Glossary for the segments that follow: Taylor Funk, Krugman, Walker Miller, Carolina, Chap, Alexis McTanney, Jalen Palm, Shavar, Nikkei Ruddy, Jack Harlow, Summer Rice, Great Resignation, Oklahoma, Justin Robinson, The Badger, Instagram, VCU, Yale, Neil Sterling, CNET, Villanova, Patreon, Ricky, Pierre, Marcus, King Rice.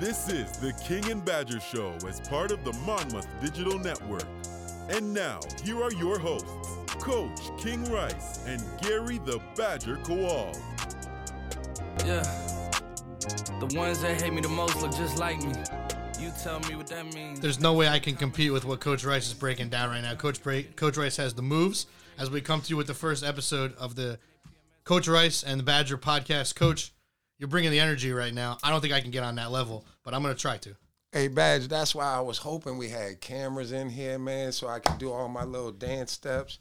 This is the King and Badger Show as part of the Monmouth Digital Network. And now, here are your hosts, Coach King Rice and Gary the Badger Kowal. Yeah, the ones that hate me the most look just like me. You tell me what that means. There's no way I can compete with what Coach Rice is breaking down right now. Coach Rice has the moves as we come to you with the first episode of the Coach Rice and the Badger podcast. Coach, you're bringing the energy right now. I don't think I can get on that level, but I'm going to try to. Hey, Badger, that's why I was hoping we had cameras in here, man, so I could do all my little dance steps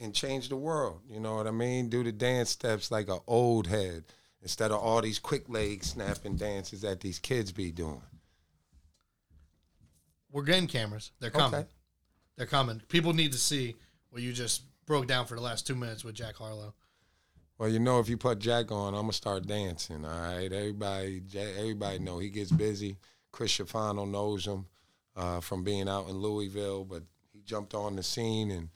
and change the world. You know what I mean? Do the dance steps like an old head instead of all these quick leg snapping dances that these kids be doing. We're getting cameras. They're coming. Okay. They're coming. People need to see what you just broke down for the last 2 minutes with Jack Harlow. Well, you know, if you put Jack on, I'm going to start dancing, all right? Everybody know he gets busy. Chris Scafano knows him from being out in Louisville, but he jumped on the scene, and,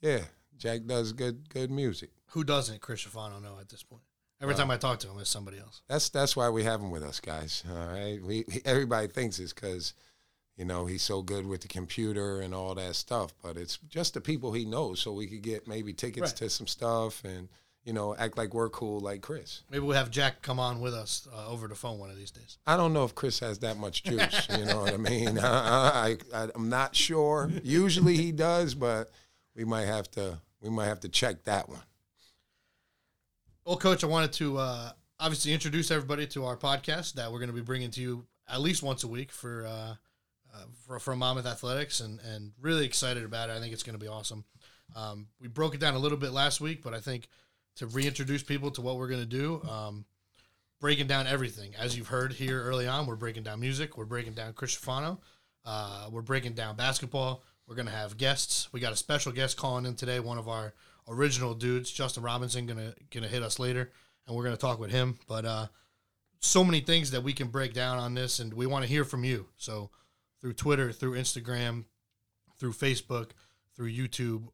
yeah, Jack does good music. Who doesn't Chris Scafano know at this point? Every time I talk to him, it's somebody else. That's why we have him with us, guys, all right? Everybody thinks it's because, you know, he's so good with the computer and all that stuff, but it's just the people he knows, so we could get maybe tickets to some stuff and – you know, act like we're cool like Chris. Maybe we'll have Jack come on with us over the phone one of these days. I don't know if Chris has that much juice, you know what I mean? I'm not sure. Usually he does, but we might have to check that one. Well, Coach, I wanted to obviously introduce everybody to our podcast that we're going to be bringing to you at least once a week for Monmouth Athletics, and really excited about it. I think it's going to be awesome. We broke it down a little bit last week, but I think to reintroduce people to what we're going to do, breaking down everything. As you've heard here early on, we're breaking down music. We're breaking down Chris Scafano. We're breaking down basketball. We're going to have guests. We got a special guest calling in today, one of our original dudes, Justin Robinson, going to hit us later, and we're going to talk with him. But so many things that we can break down on this, and we want to hear from you. So through Twitter, through Instagram, through Facebook, through YouTube,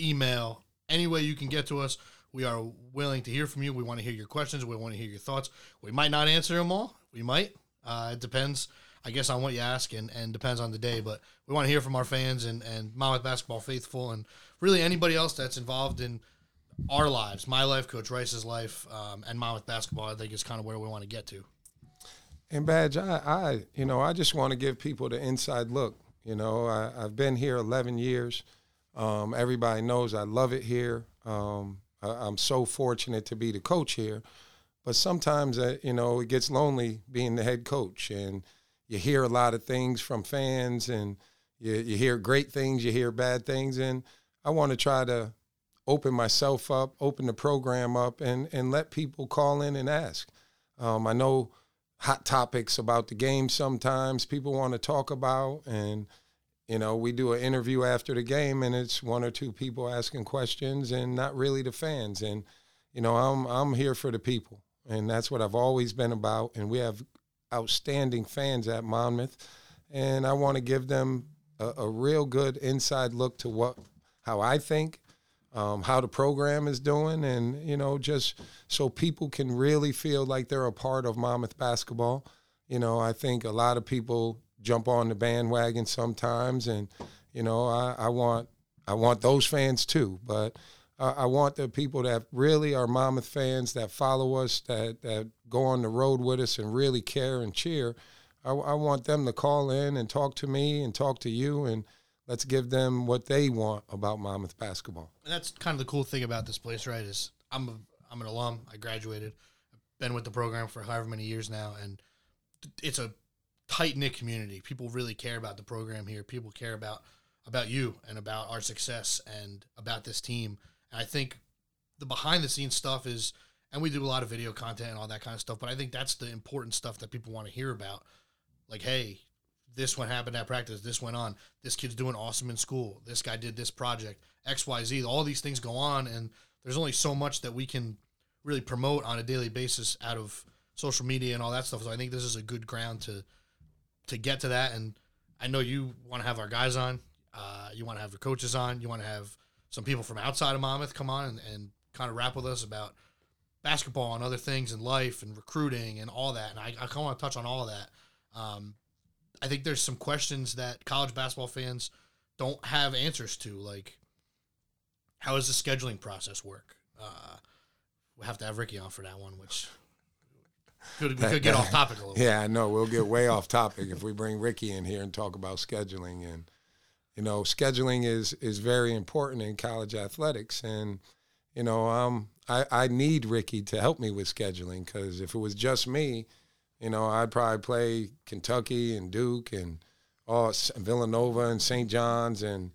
email, any way you can get to us. We are willing to hear from you. We want to hear your questions. We want to hear your thoughts. We might not answer them all. We might. It depends, I guess, on what you ask and depends on the day. But we want to hear from our fans and Monmouth Basketball Faithful and really anybody else that's involved in our lives, my life, Coach Rice's life, and Monmouth Basketball, I think, is kind of where we want to get to. And, Badge, I just want to give people the inside look. You know, I've been here 11 years. Everybody knows I love it here. I'm so fortunate to be the coach here, but sometimes, it gets lonely being the head coach, and you hear a lot of things from fans, and you hear great things, you hear bad things, and I want to try to open myself up, open the program up, and let people call in and ask. I know hot topics about the game sometimes people want to talk about, and you know, we do an interview after the game, and it's one or two people asking questions and not really the fans. And, you know, I'm here for the people, and that's what I've always been about. And we have outstanding fans at Monmouth, and I want to give them a real good inside look to how I think, how the program is doing, and, you know, just so people can really feel like they're a part of Monmouth basketball. You know, I think a lot of people jump on the bandwagon sometimes, and you know, I want those fans too, but I want the people that really are Monmouth fans, that follow us, that go on the road with us and really care and cheer. I want them to call in and talk to me and talk to you, and let's give them what they want about Monmouth basketball. And that's kind of the cool thing about this place, right, is I'm an alum. I graduated. I've been with the program for however many years now, and it's a tight-knit community. People really care about the program here. People care about you and about our success and about this team. And I think the behind-the-scenes stuff is, and we do a lot of video content and all that kind of stuff, but I think that's the important stuff that people want to hear about. Like, hey, this one happened at practice. This went on. This kid's doing awesome in school. This guy did this project, X, Y, Z. All these things go on, and there's only so much that we can really promote on a daily basis out of social media and all that stuff. So I think this is a good ground to get to that. And I know you want to have our guys on, you want to have your coaches on, you want to have some people from outside of Monmouth come on and kind of rap with us about basketball and other things in life and recruiting and all that. And I kind of want to touch on all of that. I think there's some questions that college basketball fans don't have answers to, like how does the scheduling process work? We'll have to have Ricky on for that one, which we could get off topic a little bit. Yeah, I know. We'll get way off topic if we bring Ricky in here and talk about scheduling. And, you know, scheduling is very important in college athletics. And, you know, I need Ricky to help me with scheduling, because if it was just me, you know, I'd probably play Kentucky and Duke and Villanova and St. John's. And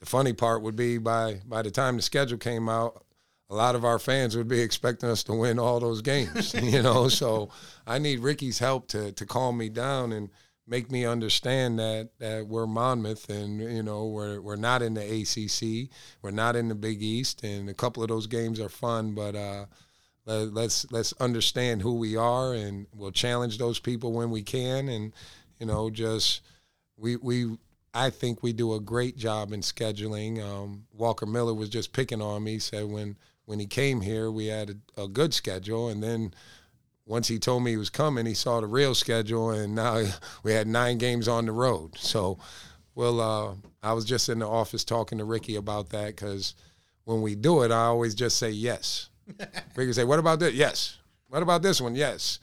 the funny part would be by the time the schedule came out, a lot of our fans would be expecting us to win all those games, you know. So I need Ricky's help to calm me down and make me understand that we're Monmouth, and, you know, we're not in the ACC, we're not in the Big East, and a couple of those games are fun, but let's understand who we are, and we'll challenge those people when we can. And, you know, just I think we do a great job in scheduling. Walker Miller was just picking on me, said when he came here, we had a good schedule. And then once he told me he was coming, he saw the real schedule, and now we had 9 games on the road. So, well, I was just in the office talking to Ricky about that, because when we do it, I always just say yes. Ricky say, what about this? Yes. What about this one? Yes.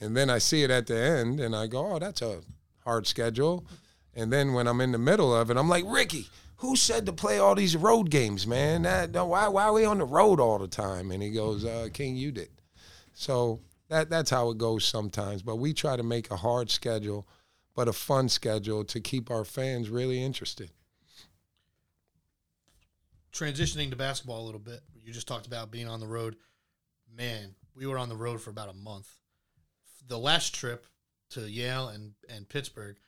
And then I see it at the end, and I go, oh, that's a hard schedule. And then when I'm in the middle of it, I'm like, Ricky, who said to play all these road games, man? Why are we on the road all the time? And he goes, King, you did. So that's how it goes sometimes. But we try to make a hard schedule, but a fun schedule to keep our fans really interested. Transitioning to basketball a little bit, you just talked about being on the road. Man, we were on the road for about a month. The last trip to Yale and Pittsburgh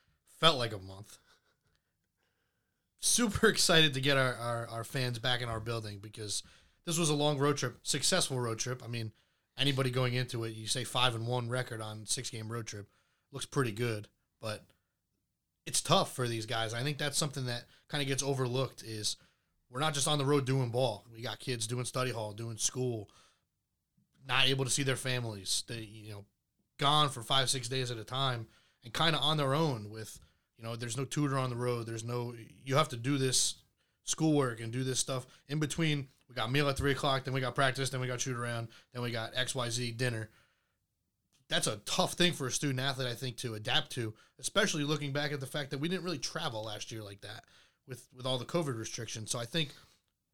felt like a month. Super excited to get our fans back in our building, because this was a long road trip, successful road trip. I mean, anybody going into it, you say 5-1 record on 6-game road trip, looks pretty good, but it's tough for these guys. I think that's something that kind of gets overlooked, is we're not just on the road doing ball. We got kids doing study hall, doing school, not able to see their families. They, you know, gone for 5-6 days at a time, and kind of on their own with, you know, there's no tutor on the road. There's no, you have to do this schoolwork and do this stuff. In between, we got meal at 3 o'clock, then we got practice, then we got shoot around, then we got XYZ dinner. That's a tough thing for a student athlete, I think, to adapt to, especially looking back at the fact that we didn't really travel last year like that with all the COVID restrictions. So I think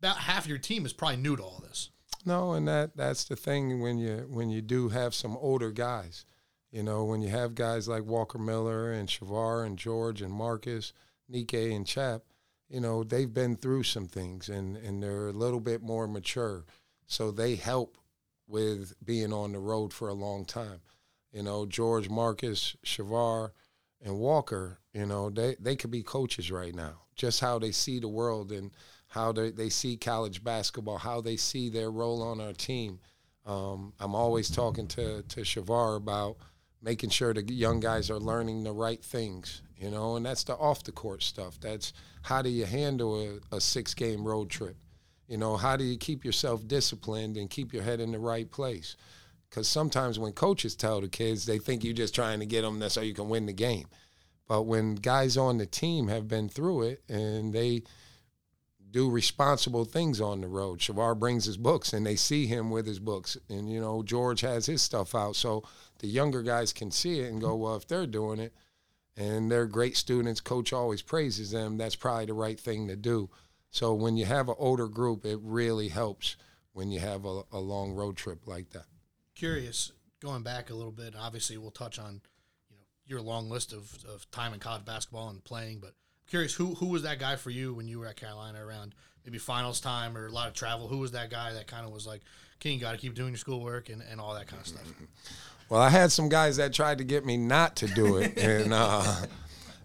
about half your team is probably new to all this. No, and that's the thing when you do have some older guys. You know, when you have guys like Walker Miller and Shavar and George and Marcus, Nikkei and Chap, you know, they've been through some things, and they're a little bit more mature. So they help with being on the road for a long time. You know, George, Marcus, Shavar, and Walker, you know, they could be coaches right now. Just how they see the world and how they see college basketball, how they see their role on our team. I'm always talking to Shavar about making sure the young guys are learning the right things, you know, and that's the off-the-court stuff. That's how do you handle a 6-game road trip? You know, how do you keep yourself disciplined and keep your head in the right place? Because sometimes when coaches tell the kids, they think you're just trying to get them so you can win the game. But when guys on the team have been through it and they do responsible things on the road. Shavar brings his books, and they see him with his books. And, you know, George has his stuff out. So the younger guys can see it and go, well, if they're doing it and they're great students, coach always praises them, that's probably the right thing to do. So when you have an older group, it really helps when you have a long road trip like that. Curious, going back a little bit, obviously we'll touch on, you know, your long list of time in college basketball and playing, but curious, who was that guy for you when you were at Carolina around maybe finals time or a lot of travel? Who was that guy that kind of was like, King, you got to keep doing your schoolwork and all that kind of stuff? Well, I had some guys that tried to get me not to do it. And,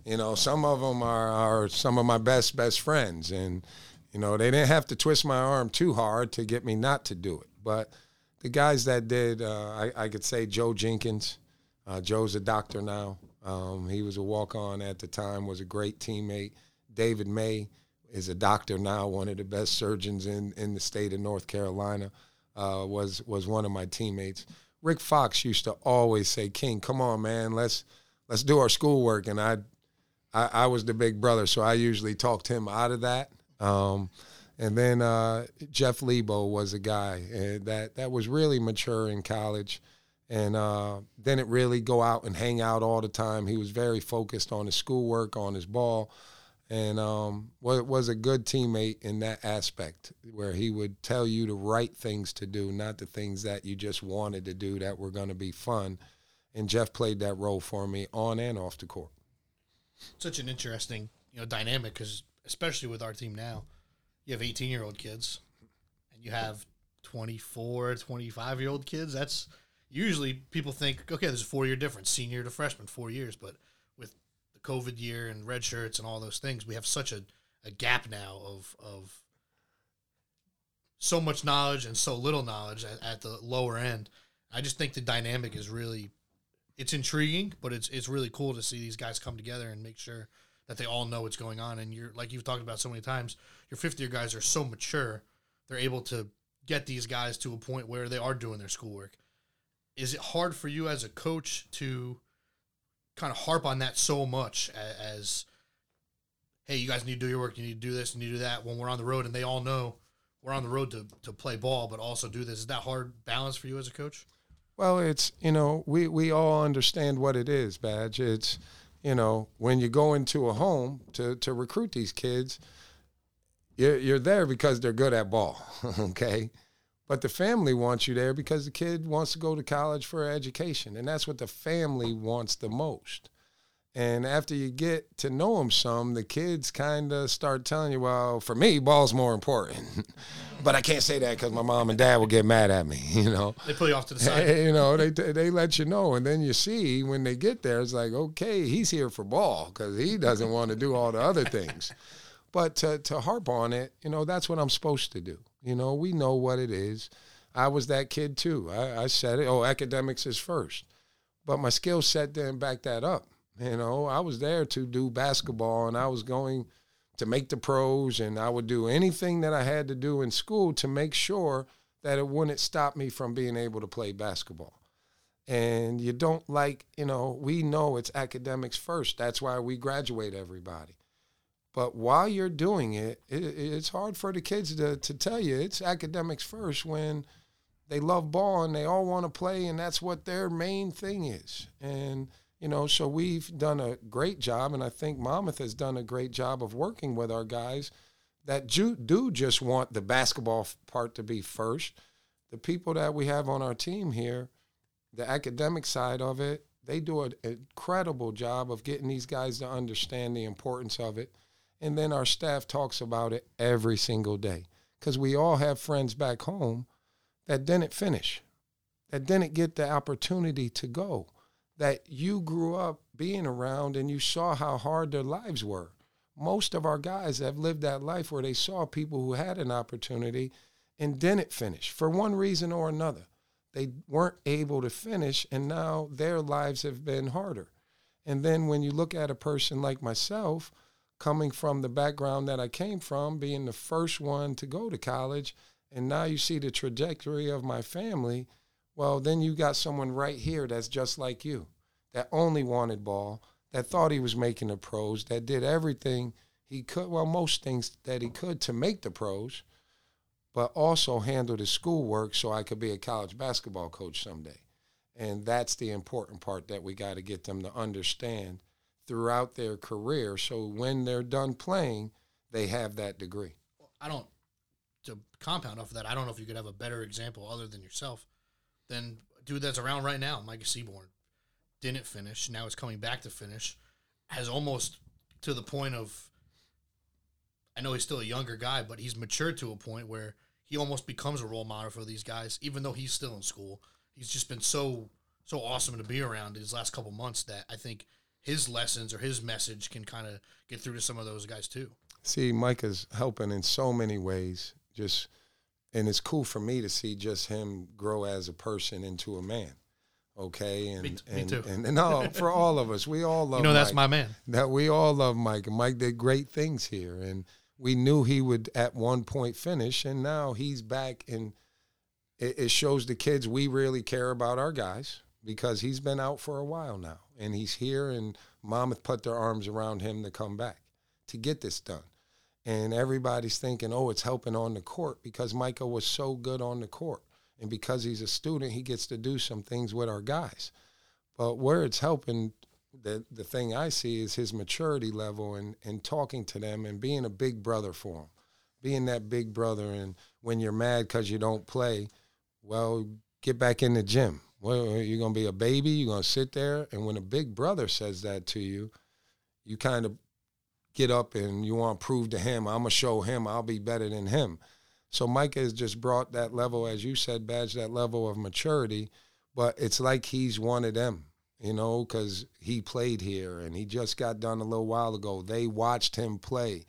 you know, some of them are some of my best friends. And, you know, they didn't have to twist my arm too hard to get me not to do it. But the guys that did, I could say Joe Jenkins. Joe's a doctor now. He was a walk-on at the time, was a great teammate. David May is a doctor now, one of the best surgeons in the state of North Carolina, was one of my teammates. Rick Fox used to always say, King, come on, man, let's let's do our schoolwork. And I was the big brother, so I usually talked him out of that. And then Jeff Lebo was a guy that was really mature in college. And didn't really go out and hang out all the time. He was very focused on his schoolwork, on his ball. And was a good teammate in that aspect, where he would tell you the right things to do, not the things that you just wanted to do that were going to be fun. And Jeff played that role for me on and off the court. Such an interesting, dynamic, because especially with our team now, you have 18-year-old kids and you have 24, 25-year-old kids. That's usually people think, okay, there's a 4-year difference, senior to freshman, 4 years, but with COVID year and red shirts and all those things, we have such a gap now of so much knowledge and so little knowledge at the lower end. I just think the dynamic is really, it's intriguing, but it's really cool to see these guys come together and make sure that they all know what's going on. And you're, like you've talked about so many times, your fifth year guys are so mature, they're able to get these guys to a point where they are doing their schoolwork. Is it hard for you as a coach to kind of harp on that so much as, hey, you guys need to do your work, you need to do this, you need to do that, when we're on the road and they all know we're on the road to play ball but also do this? Is that hard balance for you as a coach? Well, it's, we all understand what it is, Badge. It's, when you go into a home to recruit these kids, you're there because they're good at ball, okay? But the family wants you there because the kid wants to go to college for education, and that's what the family wants the most. And after you get to know them some, the kids kind of start telling you, well, for me, ball's more important. But I can't say that because my mom and dad will get mad at me, They pull you off to the side. They let you know, and then you see when they get there, it's like, okay, he's here for ball because he doesn't want to do all the other things. But to harp on it, that's what I'm supposed to do. We know what it is. I was that kid too. I said it. Oh, academics is first. But my skill set didn't back that up. I was there to do basketball, and I was going to make the pros, and I would do anything that I had to do in school to make sure that it wouldn't stop me from being able to play basketball. And you don't like, we know it's academics first. That's why we graduate everybody. But while you're doing it, it's hard for the kids to tell you it's academics first when they love ball and they all want to play, and that's what their main thing is. And, so we've done a great job, and I think Monmouth has done a great job of working with our guys that do just want the basketball part to be first. The people that we have on our team here, the academic side of it, they do an incredible job of getting these guys to understand the importance of it. And then our staff talks about it every single day, because we all have friends back home that didn't finish, that didn't get the opportunity to go, that you grew up being around and you saw how hard their lives were. Most of our guys have lived that life where they saw people who had an opportunity and didn't finish for one reason or another. They weren't able to finish, and now their lives have been harder. And then when you look at a person like myself, coming from the background that I came from, being the first one to go to college, and now you see the trajectory of my family, well, then you got someone right here that's just like you, that only wanted ball, that thought he was making the pros, that did everything he could, well, most things that he could to make the pros, but also handled his schoolwork so I could be a college basketball coach someday. And that's the important part that we got to get them to understand throughout their career, so when they're done playing, they have that degree. To compound off of that, I don't know if you could have a better example other than yourself than dude that's around right now, Micah Seaborn. Didn't finish, now is coming back to finish, has almost to the point of, I know he's still a younger guy, but he's matured to a point where he almost becomes a role model for these guys, even though he's still in school. He's just been so awesome to be around these last couple months that I think his lessons or his message can kind of get through to some of those guys too. See, Micah's helping in so many ways, and it's cool for me to see just him grow as a person into a man. Okay, and me too. And no, for all of us, we all love. That's Mike, my man. That we all love Mike. And Mike did great things here, and we knew he would at one point finish, and now he's back, and it shows the kids we really care about our guys. because he's been out for a while now, and he's here, and Monmouth put their arms around him to come back to get this done. And everybody's thinking, oh, it's helping on the court because Micah was so good on the court. And because he's a student, he gets to do some things with our guys. But where it's helping, the thing I see is his maturity level and talking to them and being a big brother for them, being that big brother. And when you're mad because you don't play, well, get back in the gym. Well, you're going to be a baby. You're going to sit there. And when a big brother says that to you, you kind of get up and you want to prove to him, I'm going to show him I'll be better than him. So Micah has just brought that level, as you said, Badge, that level of maturity. But it's like he's one of them, you know, because he played here and he just got done a little while ago. They watched him play.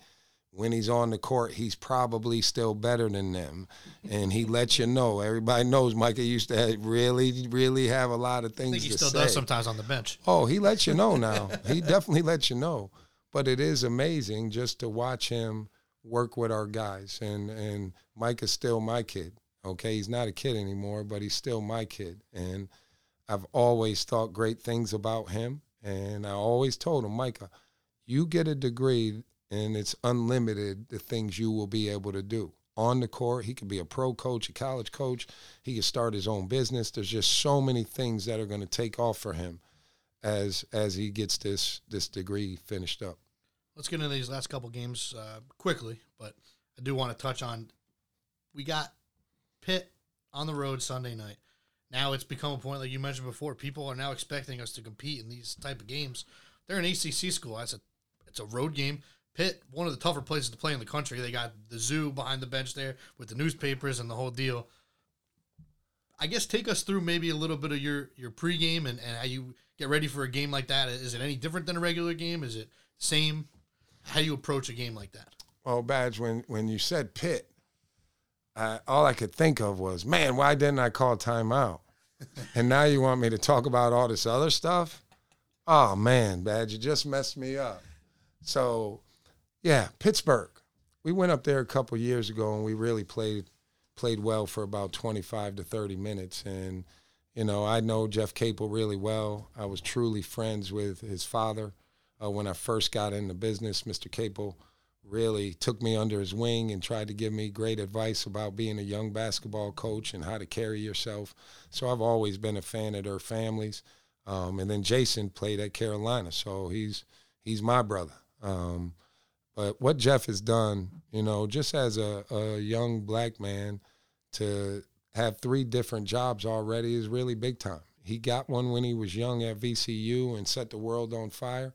When he's on the court, he's probably still better than them. And he lets you know. Everybody knows Micah used to really, really have a lot of things to say. I think he still does sometimes on the bench. Oh, he lets you know now. He definitely lets you know. But it is amazing just to watch him work with our guys. And Mike is still my kid, okay? He's not a kid anymore, but he's still my kid. And I've always thought great things about him. And I always told him, Micah, you get a degree and it's unlimited the things you will be able to do. On the court, he could be a pro coach, a college coach. He could start his own business. There's just so many things that are going to take off for him as he gets this degree finished up. Let's get into these last couple games quickly, but I do want to touch on, we got Pitt on the road Sunday night. Now it's become a point, like you mentioned before, people are now expecting us to compete in these type of games. They're an ACC school. It's a road game. Pitt, one of the tougher places to play in the country. They got the zoo behind the bench there with the newspapers and the whole deal. I guess take us through maybe a little bit of your pregame and how you get ready for a game like that. Is it any different than a regular game? Is it same? How do you approach a game like that? Well, Badge, when you said Pitt, all I could think of was, man, why didn't I call timeout? And now you want me to talk about all this other stuff? Oh, man, Badge, you just messed me up. So, yeah, Pittsburgh. We went up there a couple years ago, and we really played well for about 25 to 30 minutes. And, you know, I know Jeff Capel really well. I was truly friends with his father. When I first got into business, Mr. Capel really took me under his wing and tried to give me great advice about being a young basketball coach and how to carry yourself. So I've always been a fan of their families. And then Jason played at Carolina, so he's my brother. But what Jeff has done, you know, just as a young black man to have three different jobs already is really big time. He got one when he was young at VCU and set the world on fire.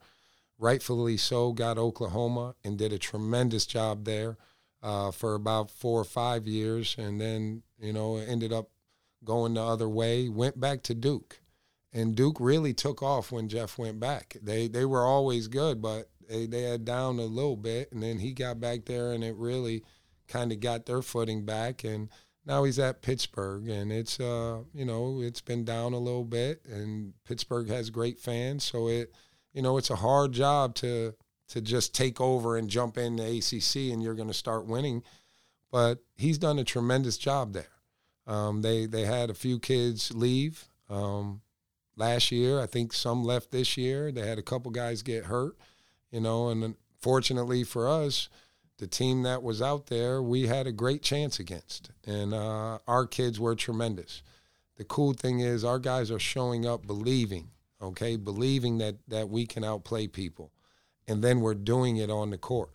Rightfully so, got Oklahoma and did a tremendous job there for about 4 or 5 years. And then, you know, ended up going the other way, went back to Duke. And Duke really took off when Jeff went back. They were always good, but they had down a little bit. And then he got back there, and it really kind of got their footing back. And now he's at Pittsburgh, and it's, you know, it's been down a little bit. And Pittsburgh has great fans, so it – you know, it's a hard job to just take over and jump into ACC and you're going to start winning. But he's done a tremendous job there. They had a few kids leave last year. I think some left this year. They had a couple guys get hurt, you know, and fortunately for us, the team that was out there, we had a great chance against. And our kids were tremendous. The cool thing is our guys are showing up believing. Okay, believing that we can outplay people. And then we're doing it on the court.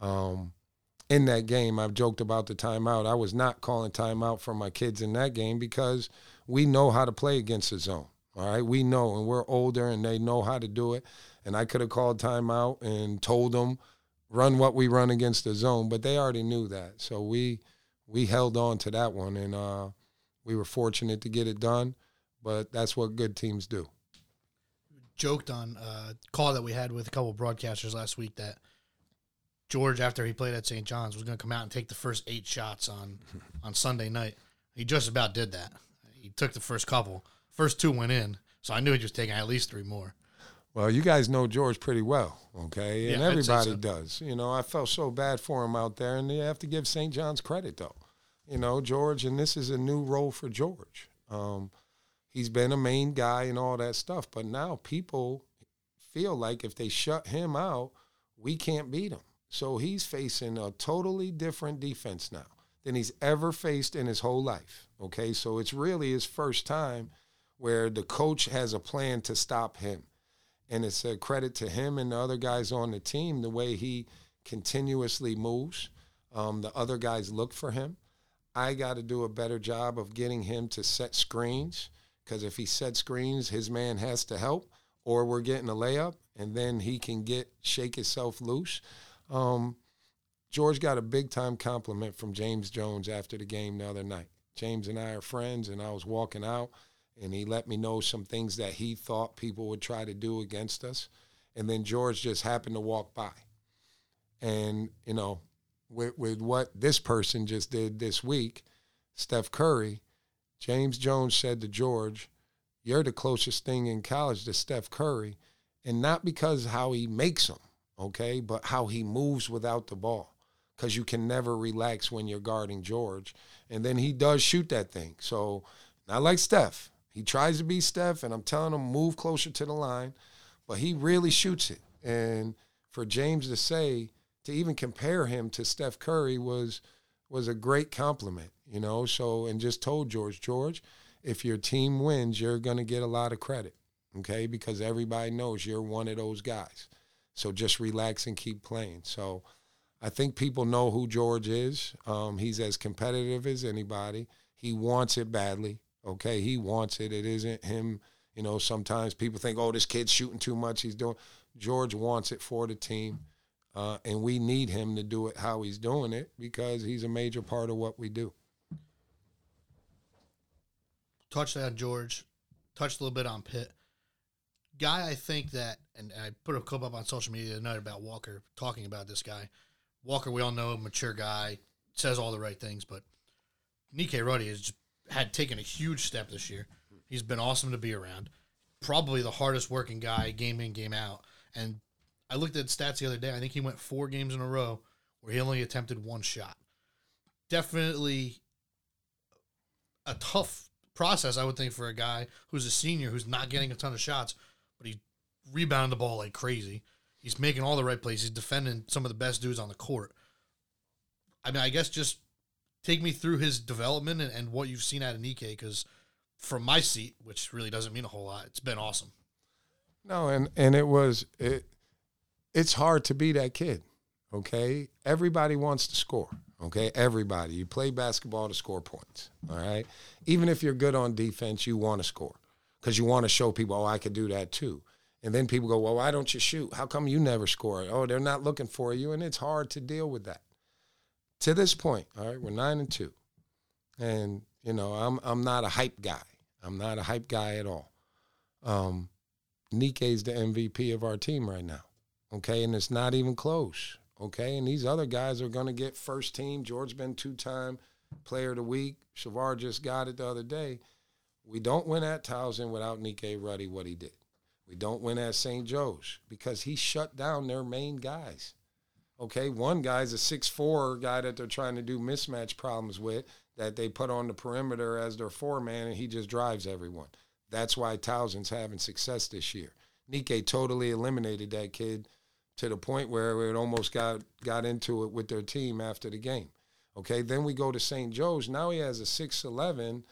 In that game, I've joked about the timeout. I was not calling timeout for my kids in that game because we know how to play against the zone, all right? We know, and we're older, and they know how to do it. And I could have called timeout and told them, run what we run against the zone, but they already knew that. So we held on to that one, and we were fortunate to get it done, but that's what good teams do. Joked on a call that we had with a couple of broadcasters last week that George, after he played at St. John's, was going to come out and take the first 8 shots on Sunday night. He just about did that. He took the first couple. First 2 went in, so I knew he was taking at least 3 more. Well, you guys know George pretty well, okay? And yeah, everybody does. You know, I felt so bad for him out there, and you have to give St. John's credit, though. You know, George, and this is a new role for George. he's been a main guy and all that stuff. But now people feel like if they shut him out, we can't beat him. So he's facing a totally different defense now than he's ever faced in his whole life, okay? So it's really his first time where the coach has a plan to stop him. And it's a credit to him and the other guys on the team, the way he continuously moves. The other guys look for him. I got to do a better job of getting him to set screens, because if he sets screens, his man has to help, or we're getting a layup, and then he can shake himself loose. George got a big-time compliment from James Jones after the game the other night. James and I are friends, and I was walking out, and he let me know some things that he thought people would try to do against us. And then George just happened to walk by. And, you know, with what this person just did this week, Steph Curry, James Jones said to George, "You're the closest thing in college to Steph Curry," and not because how he makes them, okay, but how he moves without the ball, because you can never relax when you're guarding George. And then he does shoot that thing. So not like Steph. He tries to be Steph, and I'm telling him, move closer to the line, but he really shoots it. And for James to say, to even compare him to Steph Curry was a great compliment, you know. So, and just told George, if your team wins, you're going to get a lot of credit, okay, because everybody knows you're one of those guys. So just relax and keep playing. So I think people know who George is. He's as competitive as anybody. He wants it badly, okay? He wants it. It isn't him, you know, sometimes people think, oh, this kid's shooting too much. He's doing. George wants it for the team, and we need him to do it how he's doing it, because he's a major part of what we do. Touched on George. Touched a little bit on Pitt. Guy, I think that, and I put a clip up on social media tonight about Walker, talking about this guy. Walker, we all know, mature guy, says all the right things, but Nikkei Ruddy had taken a huge step this year. He's been awesome to be around. Probably the hardest working guy, game in, game out. And I looked at stats the other day. I think he went 4 games in a row where he only attempted 1 shot. Definitely a tough process, I would think, for a guy who's a senior, who's not getting a ton of shots, but he rebounded the ball like crazy. He's making all the right plays. He's defending some of the best dudes on the court. I mean, I guess just take me through his development and what you've seen out of Nikkei, because from my seat, which really doesn't mean a whole lot, it's been awesome. No, and it's hard to be that kid, okay? Everybody wants to score, okay? Everybody. You play basketball to score points, all right? Even if you're good on defense, you want to score, because you want to show people, oh, I could do that too. And then people go, well, why don't you shoot? How come you never score? Oh, they're not looking for you, and it's hard to deal with that. To this point, all right, we're 9-2. And, you know, I'm not a hype guy. I'm not a hype guy at all. Nikkei's the MVP of our team right now, okay? And it's not even close, okay? And these other guys are going to get first team. George been 2-time player of the week. Shavar just got it the other day. We don't win at Towson without Nikkei Ruddy, what he did. We don't win at St. Joe's because he shut down their main guys. Okay, one guy's a 6'4" guy that they're trying to do mismatch problems with that they put on the perimeter as their 4-man, and he just drives everyone. That's why Towson's having success this year. Nikkei totally eliminated that kid to the point where it almost got into it with their team after the game. Okay, then we go to St. Joe's. Now he has a 6'11"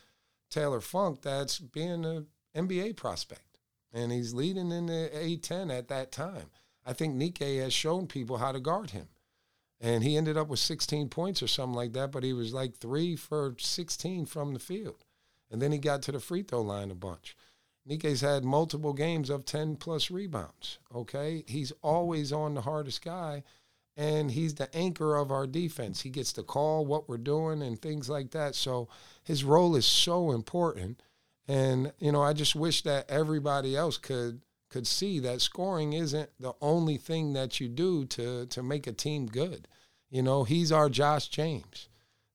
Taylor Funk that's being an NBA prospect. And he's leading in the A-10 at that time. I think Nikkei has shown people how to guard him. And he ended up with 16 points or something like that, but he was like 3 for 16 from the field. And then he got to the free throw line a bunch. Nikkei's had multiple games of 10-plus rebounds, okay? He's always on the hardest guy, and he's the anchor of our defense. He gets to call what we're doing and things like that. So his role is so important. And, you know, I just wish that everybody else could see that scoring isn't the only thing that you do to make a team good. You know, he's our Josh James.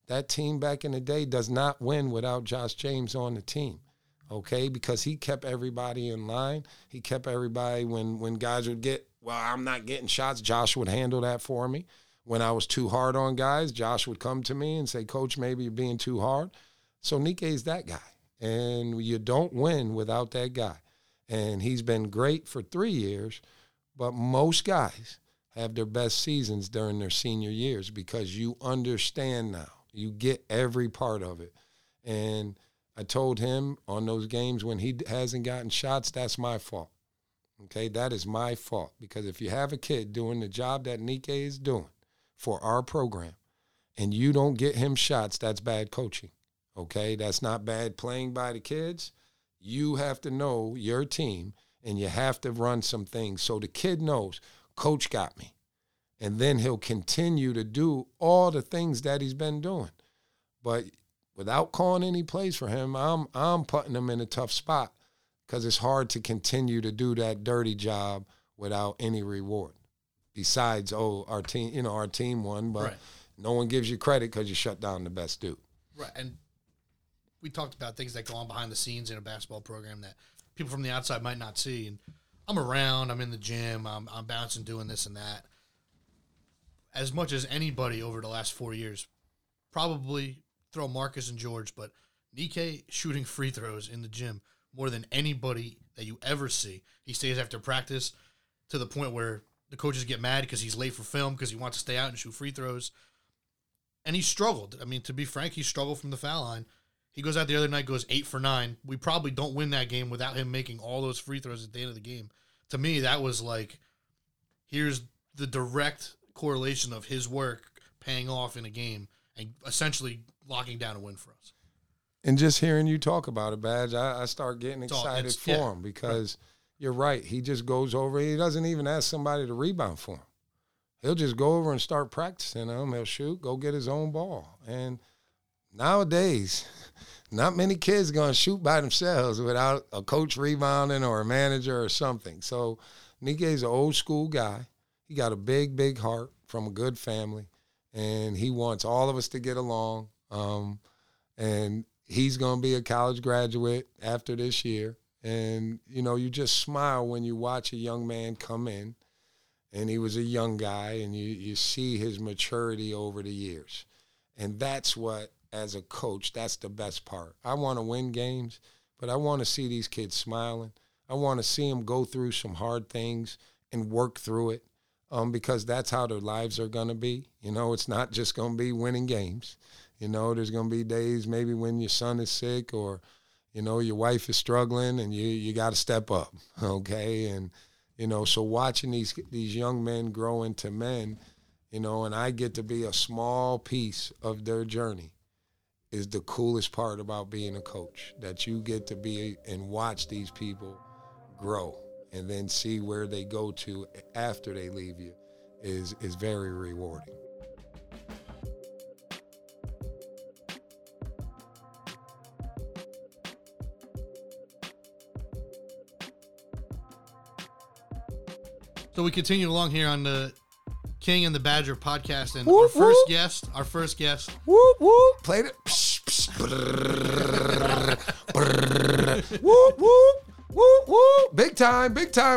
That team back in the day does not win without Josh James on the team, okay, because he kept everybody in line. He kept everybody when guys would get, well, I'm not getting shots, Josh would handle that for me. When I was too hard on guys, Josh would come to me and say, Coach, maybe you're being too hard. So Nikkei's that guy. and you don't win without that guy. And he's been great for 3 years, but most guys have their best seasons during their senior years because you understand now. You get every part of it. And I told him on those games when he hasn't gotten shots, that's my fault. Okay, that is my fault, because if you have a kid doing the job that Nikkei is doing for our program and you don't get him shots, that's bad coaching, okay? That's not bad playing by the kids. You have to know your team, and you have to run some things so the kid knows, coach got me, and then he'll continue to do all the things that he's been doing. But without calling any plays for him, I'm putting him in a tough spot, because it's hard to continue to do that dirty job without any reward. Besides, oh, our team, you know, our team won, but right. No one gives you credit because you shut down the best dude. Right, and we talked about things that go on behind the scenes in a basketball program that people from the outside might not see. And I'm around, I'm in the gym, I'm bouncing, doing this and that. As much as anybody over the last 4 years, probably throw Marcus and George, but Nikkei shooting free throws in the gym more than anybody that you ever see. He stays after practice to the point where the coaches get mad because he's late for film because he wants to stay out and shoot free throws. And he struggled. I mean, to be frank, he struggled from the foul line. He goes out the other night, goes 8 for 9. We probably don't win that game without him making all those free throws at the end of the game. To me, that was like, here's the direct correlation of his work paying off in a game and essentially locking down a win for us. And just hearing you talk about it, Badge, I start getting excited for him, because you're right. He just goes over. He doesn't even ask somebody to rebound for him. He'll just go over and start practicing him. He'll shoot, go get his own ball. And nowadays, not many kids going to shoot by themselves without a coach rebounding or a manager or something. So Nikkei's an old school guy. He got a big, big heart from a good family, and he wants all of us to get along. And he's going to be a college graduate after this year. And, you know, you just smile when you watch a young man come in. And he was a young guy, and you see his maturity over the years. And that's what, as a coach, that's the best part. I want to win games, but I want to see these kids smiling. I want to see them go through some hard things and work through it, because that's how their lives are going to be. You know, it's not just going to be winning games. You know, there's going to be days maybe when your son is sick, or, you know, your wife is struggling, and you got to step up, okay? And, you know, so watching these young men grow into men, you know, and I get to be a small piece of their journey is the coolest part about being a coach, that you get to be and watch these people grow and then see where they go to after they leave you is very rewarding. So we continue along here on the King and the Badger podcast, and whoop, our first guest. Whoop, whoop. Played it. Psh, psh, brrr, brrr. Whoop, whoop, whoop, whoop. Big time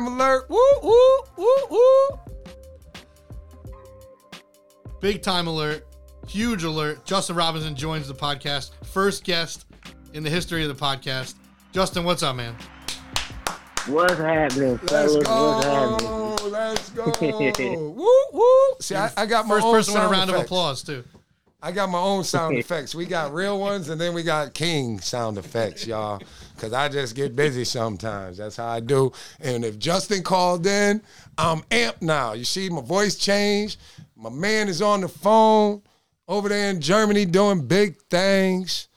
alert. Whoop, whoop, whoop, whoop. Big time alert. Huge alert. Justin Robinson joins the podcast. First guest in the history of the podcast. Justin, what's up, man? What's happening, fellas? What's happening? Let's go. Woo, woo. See, I got my first own person sound with a round effects. Of applause, too. I got my own sound effects. We got real ones, and then we got King sound effects, y'all, because I just get busy sometimes. That's how I do. And if Justin called in, I'm amped now. You see, my voice changed. My man is on the phone over there in Germany doing big things.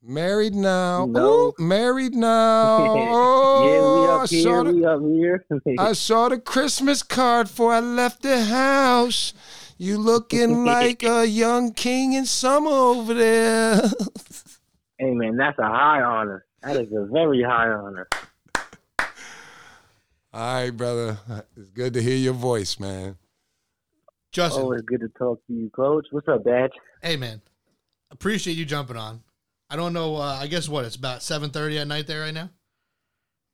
Married now. No. Ooh, married now. Oh, yeah, we up here. I saw the Christmas card before I left the house. You looking like a young king in summer over there. Hey, man, that's a high honor. That is a very high honor. All right, brother. It's good to hear your voice, man. Justin. Always good to talk to you, Coach. What's up, Dad? Hey, man. Appreciate you jumping on. I don't know, I guess what, it's about 7:30 at night there right now?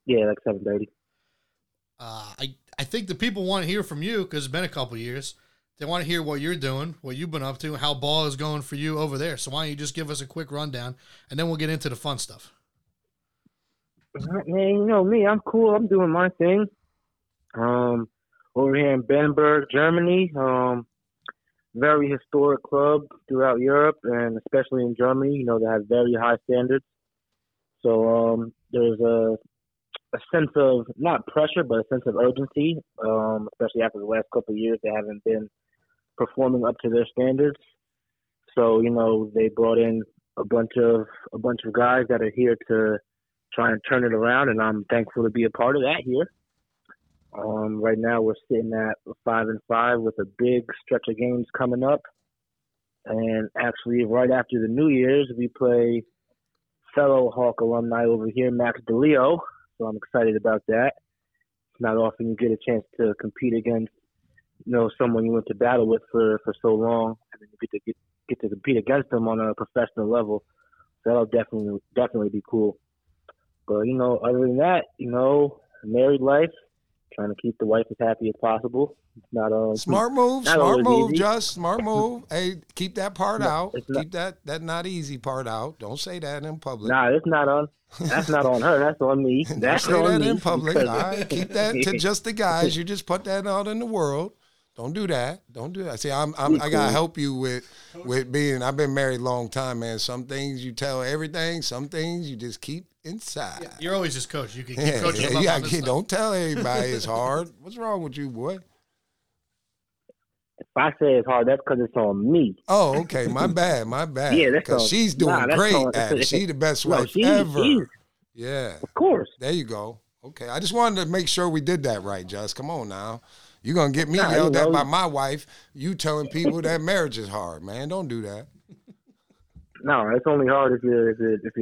Yeah, like 7:30. I think the people want to hear from you, because it's been a couple years. They want to hear what you're doing, what you've been up to, how ball is going for you over there. So why don't you just give us a quick rundown, and then we'll get into the fun stuff. man, you know me, I'm cool. I'm doing my thing. Over here in Bamberg, Germany, very historic club throughout Europe and especially in Germany. You know, they have very high standards. So there's a sense of, not pressure, but a sense of urgency, especially after the last couple of years they haven't been performing up to their standards. So, you know, they brought in a bunch of guys that are here to try and turn it around, and I'm thankful to be a part of that here. Right now we're sitting at 5-5 with a big stretch of games coming up. And actually right after the New Year's, we play fellow Hawk alumni over here, Max DeLeo. So I'm excited about that. It's not often you get a chance to compete against, you know, someone you went to battle with for so long. I mean, you get to compete against them on a professional level. So that'll definitely be cool. But, you know, other than that, you know, married life, trying to keep the wife as happy as possible. It's not smart move, Just smart move. Hey, keep that part out. Keep that not easy part out. Don't say that in public. Nah, it's not on. That's not on her. That's on me. That's Don't say on that me in public. All right, keep that to just the guys. You just put that out in the world. Don't do that. Don't do that. See, I gotta help you with being. I've been married a long time, man. Some things you tell everything. Some things you just keep inside. Yeah, you're always just coach. You can keep coaching. Don't tell everybody it's hard. What's wrong with you, boy? If I say it's hard, that's because it's on me. Oh, okay. My bad. Yeah, that's because she's doing great. She's the best wife ever. Yeah, of course. There you go. Okay, I just wanted to make sure we did that right, Just. Come on now. You're going to get me yelled at by my wife, you telling people that marriage is hard, man. Don't do that. No, it's only hard if you're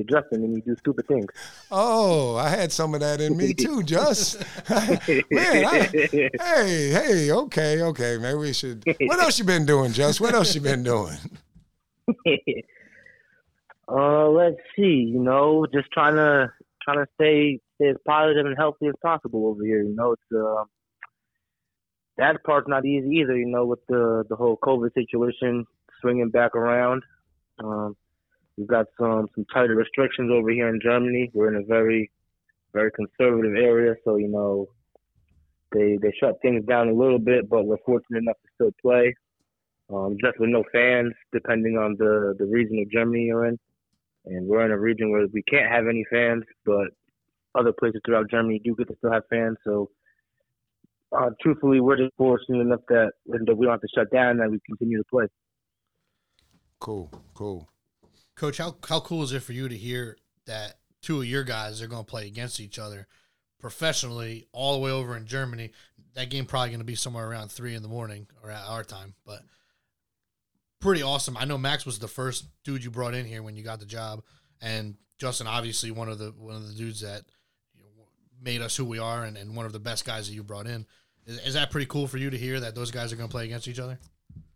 Justin and you do stupid things. Oh, I had some of that in me too, Just. Man, okay. Maybe we should. What else you been doing, Just? Let's see. You know, just trying to stay as positive and healthy as possible over here. You know, it's that part's not easy either, you know, with the whole COVID situation swinging back around. We've got some tighter restrictions over here in Germany. We're in a very, very conservative area, so, you know, they shut things down a little bit, but we're fortunate enough to still play, just with no fans, depending on the region of Germany you're in. And we're in a region where we can't have any fans, but other places throughout Germany do get to still have fans, so... truthfully, we're just fortunate enough that we don't have to shut down and that we continue to play. Cool. Coach, how cool is it for you to hear that two of your guys are going to play against each other professionally all the way over in Germany? That game probably going to be somewhere around 3 a.m. or at our time, but pretty awesome. I know Max was the first dude you brought in here when you got the job, and Justin, obviously one of the dudes that made us who we are and one of the best guys that you brought in. Is that pretty cool for you to hear that those guys are going to play against each other?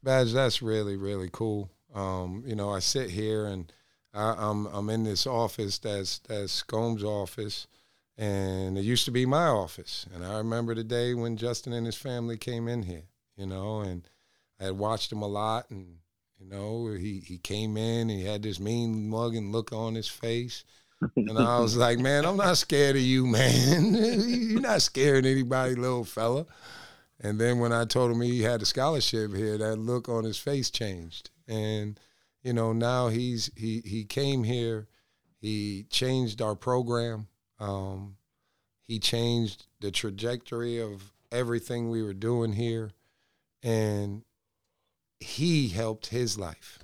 Badge, that's really, really cool. You know, I sit here and I'm in this office that's Scomb's office, and it used to be my office. And I remember the day when Justin and his family came in here, you know, and I had watched him a lot. And, you know, he came in, he had this mean mugging look on his face. And I was like, man, I'm not scared of you, man. You're not scaring anybody, little fella. And then when I told him he had a scholarship here, that look on his face changed. And, you know, now he came here. He changed our program. He changed the trajectory of everything we were doing here. And he helped his life.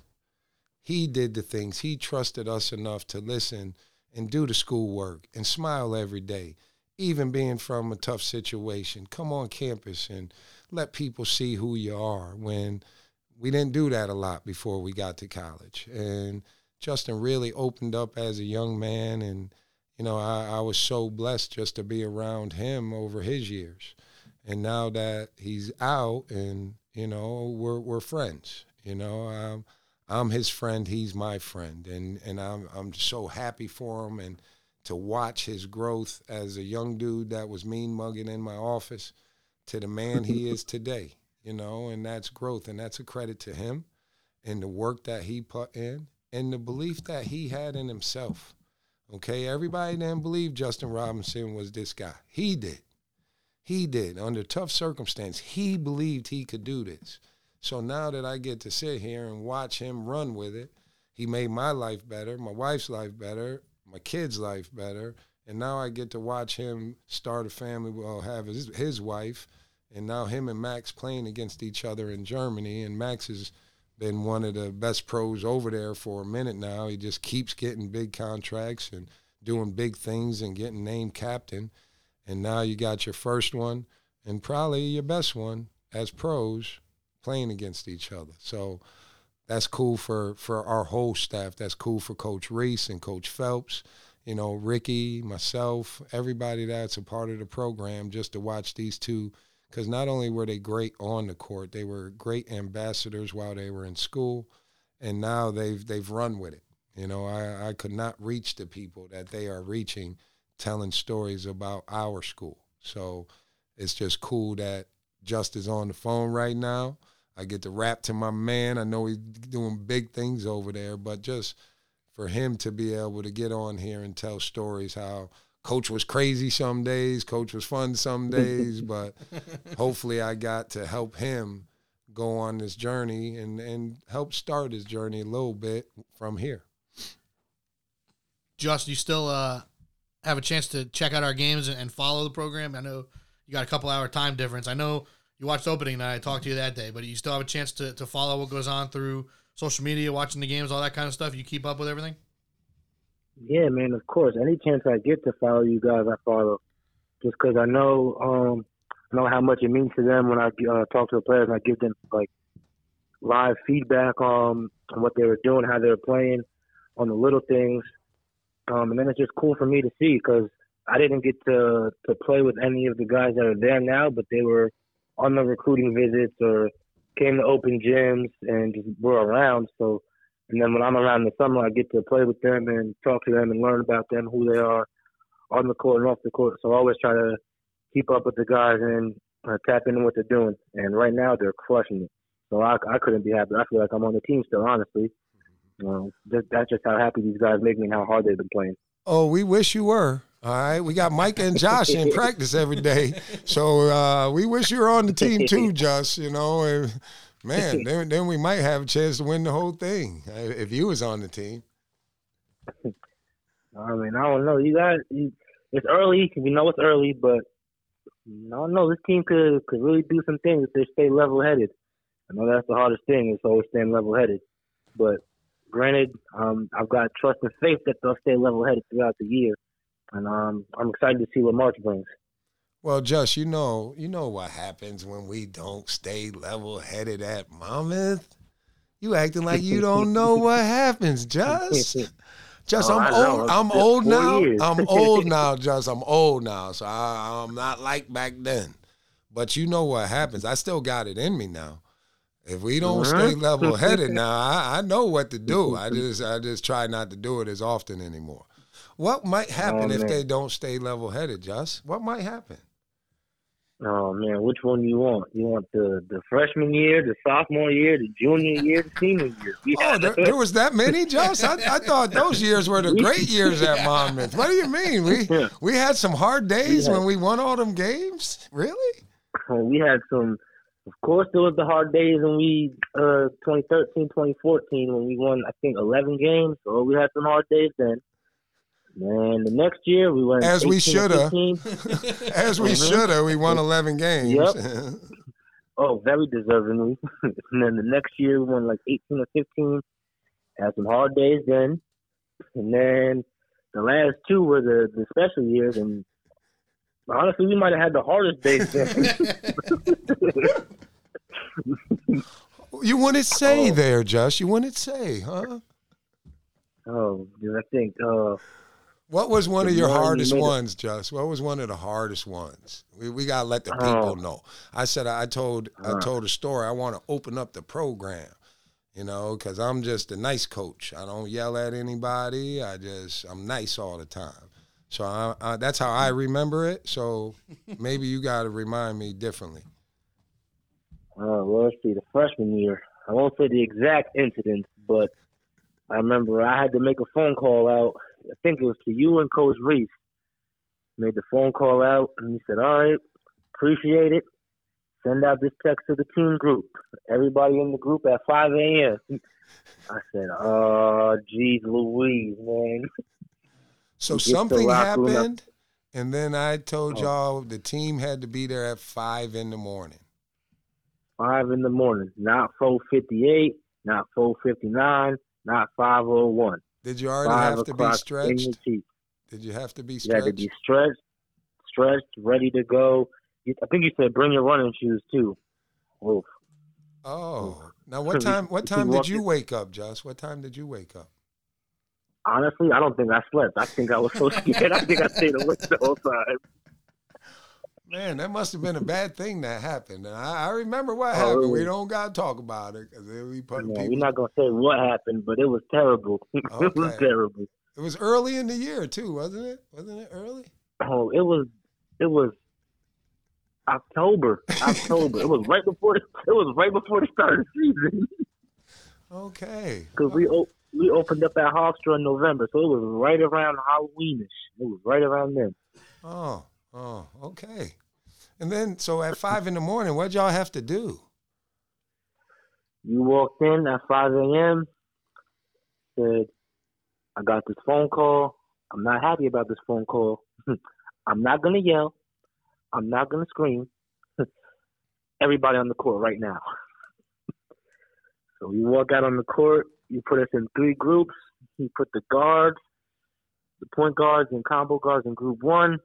He did the things. He trusted us enough to listen and do the schoolwork and smile every day, even being from a tough situation. Come on campus and let people see who you are, when we didn't do that a lot before we got to college. And Justin really opened up as a young man, and, you know, I was so blessed just to be around him over his years. And now that he's out and, you know, we're friends, you know, I'm his friend, he's my friend, and I'm so happy for him and to watch his growth as a young dude that was mean mugging in my office to the man he is today, you know, and that's growth, and that's a credit to him and the work that he put in and the belief that he had in himself. Okay, everybody didn't believe Justin Robinson was this guy. He did. He did. Under tough circumstance, he believed he could do this. So now that I get to sit here and watch him run with it, he made my life better, my wife's life better, my kids' life better, and now I get to watch him start a family, well, have his wife, and now him and Max playing against each other in Germany, and Max has been one of the best pros over there for a minute now. He just keeps getting big contracts and doing big things and getting named captain, and now you got your first one and probably your best one as pros playing against each other. So that's cool for our whole staff. That's cool for Coach Reese and Coach Phelps, you know, Ricky, myself, everybody that's a part of the program, just to watch these two, because not only were they great on the court, they were great ambassadors while they were in school, and now they've run with it. You know, I could not reach the people that they are reaching telling stories about our school. So it's just cool that Just is on the phone right now. I get to rap to my man. I know he's doing big things over there, but just for him to be able to get on here and tell stories how Coach was crazy some days, Coach was fun some days, but hopefully I got to help him go on this journey and help start his journey a little bit from here. Josh, do you still have a chance to check out our games and follow the program? I know you got a couple-hour time difference. I know you watched opening night. I talked to you that day, but you still have a chance to follow what goes on through social media, watching the games, all that kind of stuff. You keep up with everything? Yeah, man, of course. Any chance I get to follow you guys, I follow. Just because I know how much it means to them when I talk to the players and I give them, like, live feedback on what they were doing, how they were playing, on the little things. And then it's just cool for me to see because I didn't get to play with any of the guys that are there now, but they were on the recruiting visits or came to open gyms and just were around. So, and then when I'm around in the summer, I get to play with them and talk to them and learn about them, who they are on the court and off the court. So I always try to keep up with the guys and tap into what they're doing. And right now they're crushing it. So I couldn't be happier. I feel like I'm on the team still, honestly. That's just how happy these guys make me and how hard they've been playing. Oh, we wish you were. All right, we got Micah and Josh in practice every day, so we wish you were on the team too, Josh. You know, and, man, then we might have a chance to win the whole thing if you was on the team. I mean, I don't know. You guys, it's early. We know it's early, but I don't know. This team could really do some things if they stay level-headed. I know that's the hardest thing is always staying level-headed, but granted, I've got trust and faith that they'll stay level-headed throughout the year. And I'm excited to see what March brings. Well, Josh, you know what happens when we don't stay level-headed at Monmouth? You acting like you don't know what happens, Josh. Josh, I'm old now, so I'm not like back then. But you know what happens. I still got it in me now. If we don't stay level-headed now, I know what to do. I just try not to do it as often anymore. What might happen if they don't stay level-headed, Josh? What might happen? Oh, man, which one do you want? You want the freshman year, the sophomore year, the junior year, the senior year? Yeah. Oh, there was that many, Josh? I thought those years were the great years at Monmouth. What do you mean? We had some hard days when we won all them games? Really? We had some – of course, there was the hard days when we 2013, 2014, when we won, I think, 11 games. So we had some hard days then. Man, the next year we went as we should have. As we should have, we won 11 games. Yep. Oh, very deservingly. And then the next year we won like 18 or 15. Had some hard days then. And then the last two were the special years. And honestly, we might have had the hardest days then. You wouldn't say there, Josh. You wouldn't say, huh? Oh, dude, I think... What was one of your hardest ones, Josh? What was one of the hardest ones? We got to let the people know. I said I told a story. I want to open up the program, you know, because I'm just a nice coach. I don't yell at anybody. I'm nice all the time. So I that's how I remember it. So maybe you got to remind me differently. Well, let's see. The freshman year. I won't say the exact incident, but I remember I had to make a phone call out. I think it was to you and Coach Reese. Made the phone call out, and he said, all right, appreciate it. Send out this text to the team group. Everybody in the group at 5 a.m. I said, oh, geez Louise, man. So something happened, and then I told y'all the team had to be there at 5 in the morning. 5 in the morning. Not 4:58, not 4:59, not 5:01. Did you already have to be stretched? Did you have to be stretched? You had to be stretched, ready to go. I think you said bring your running shoes, too. Oof. Oh. Now, what time did you wake up, Josh? What time did you wake up? Honestly, I don't think I slept. I think I was so scared. I think I stayed awake the whole time. Man, that must have been a bad thing that happened. And I remember what happened. We don't got to talk about it. We're not going to say what happened, but it was terrible. Okay. It was terrible. It was early in the year, too, wasn't it? Wasn't it early? Oh, it was October. It was right before the start of the season. Okay. Because we opened up at Hofstra in November, so it was right around Halloweenish. It was right around then. Oh, okay. And then, so at 5 in the morning, what'd y'all have to do? You walked in at 5 a.m., said, I got this phone call. I'm not happy about this phone call. I'm not going to yell. I'm not going to scream. Everybody on the court right now. So you walk out on the court. You put us in three groups. You put the guards, the point guards and combo guards in group one.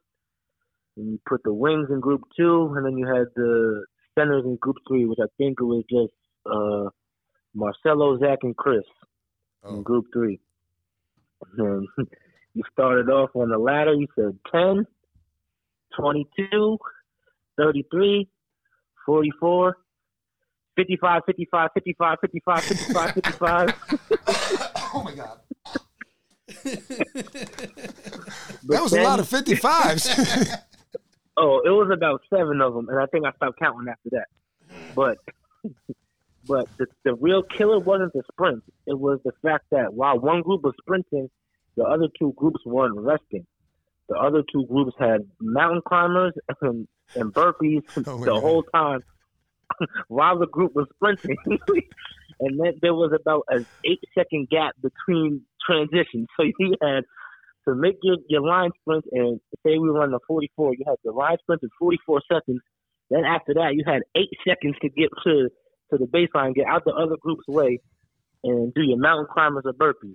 And you put the wings in group two. And then you had the centers in group three, which I think it was just Marcelo, Zach, and Chris in group three. And you started off on the ladder. You said 10, 22, 33, 44, 55, 55, 55, 55, 55, 55. Oh, my God. That was a lot of 55s. Oh, it was about 7 of them, and I think I stopped counting after that. But the real killer wasn't the sprint. It was the fact that while one group was sprinting, the other two groups weren't resting. The other two groups had mountain climbers and burpees whole time while the group was sprinting. And then there was about an 8-second gap between transitions. So you had to make your line sprint, and say we run the 44, you had the line sprint in 44 seconds. Then after that, you had 8 seconds to get to the baseline, get out the other group's way, and do your mountain climbers or burpees.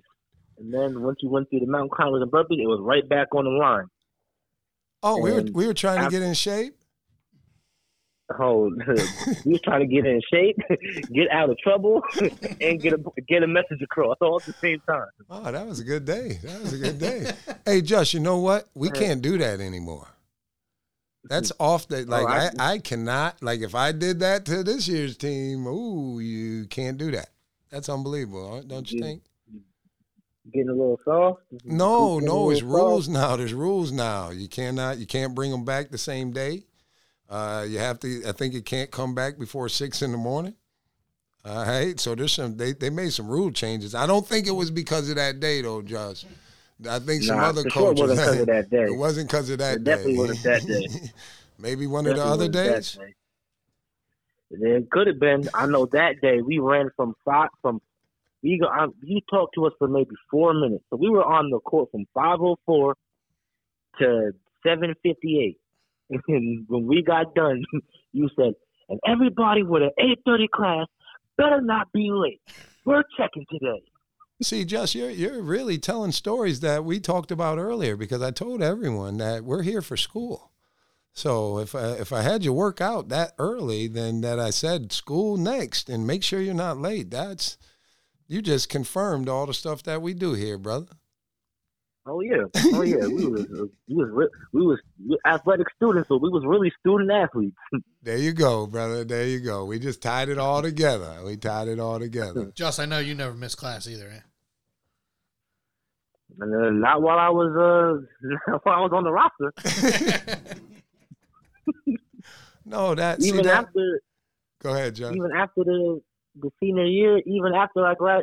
And then once you went through the mountain climbers and burpees, it was right back on the line. Oh, and we were trying to get in shape? Oh, we were trying to get in shape, get out of trouble, and get a message across all at the same time. Oh, that was a good day. Hey, Josh, you know what? We can't do that anymore. That's off the – like, I cannot – like, if I did that to this year's team, you can't do that. That's unbelievable, don't you think? Getting a little soft? No, it's rules now. There's rules now. You can't bring them back the same day. You have to – I think it can't come back before 6 in the morning. All right? So there's some – they made some rule changes. I don't think it was because of that day, though, Josh. I think some other coaches. Sure it wasn't because of that day. It definitely wasn't that day. Maybe one of the other days. Day. It could have been. I know that day we ran from five. You talked to us for maybe 4 minutes, so we were on the court from 5:04 to 7:58. And when we got done, you said, "And everybody with an 8:30 class better not be late. We're checking today." See, Jess, you're really telling stories that we talked about earlier, because I told everyone that we're here for school. So if I had you work out that early, then that I said school next and make sure you're not late. You just confirmed all the stuff that we do here, brother. Oh yeah, we was athletic students, so we was really student athletes. There you go, brother. There you go. We just tied it all together. Josh, I know you never missed class either, eh? Not while I was on the roster. No, that's even after. Go ahead, Josh. Even after the senior year, even after the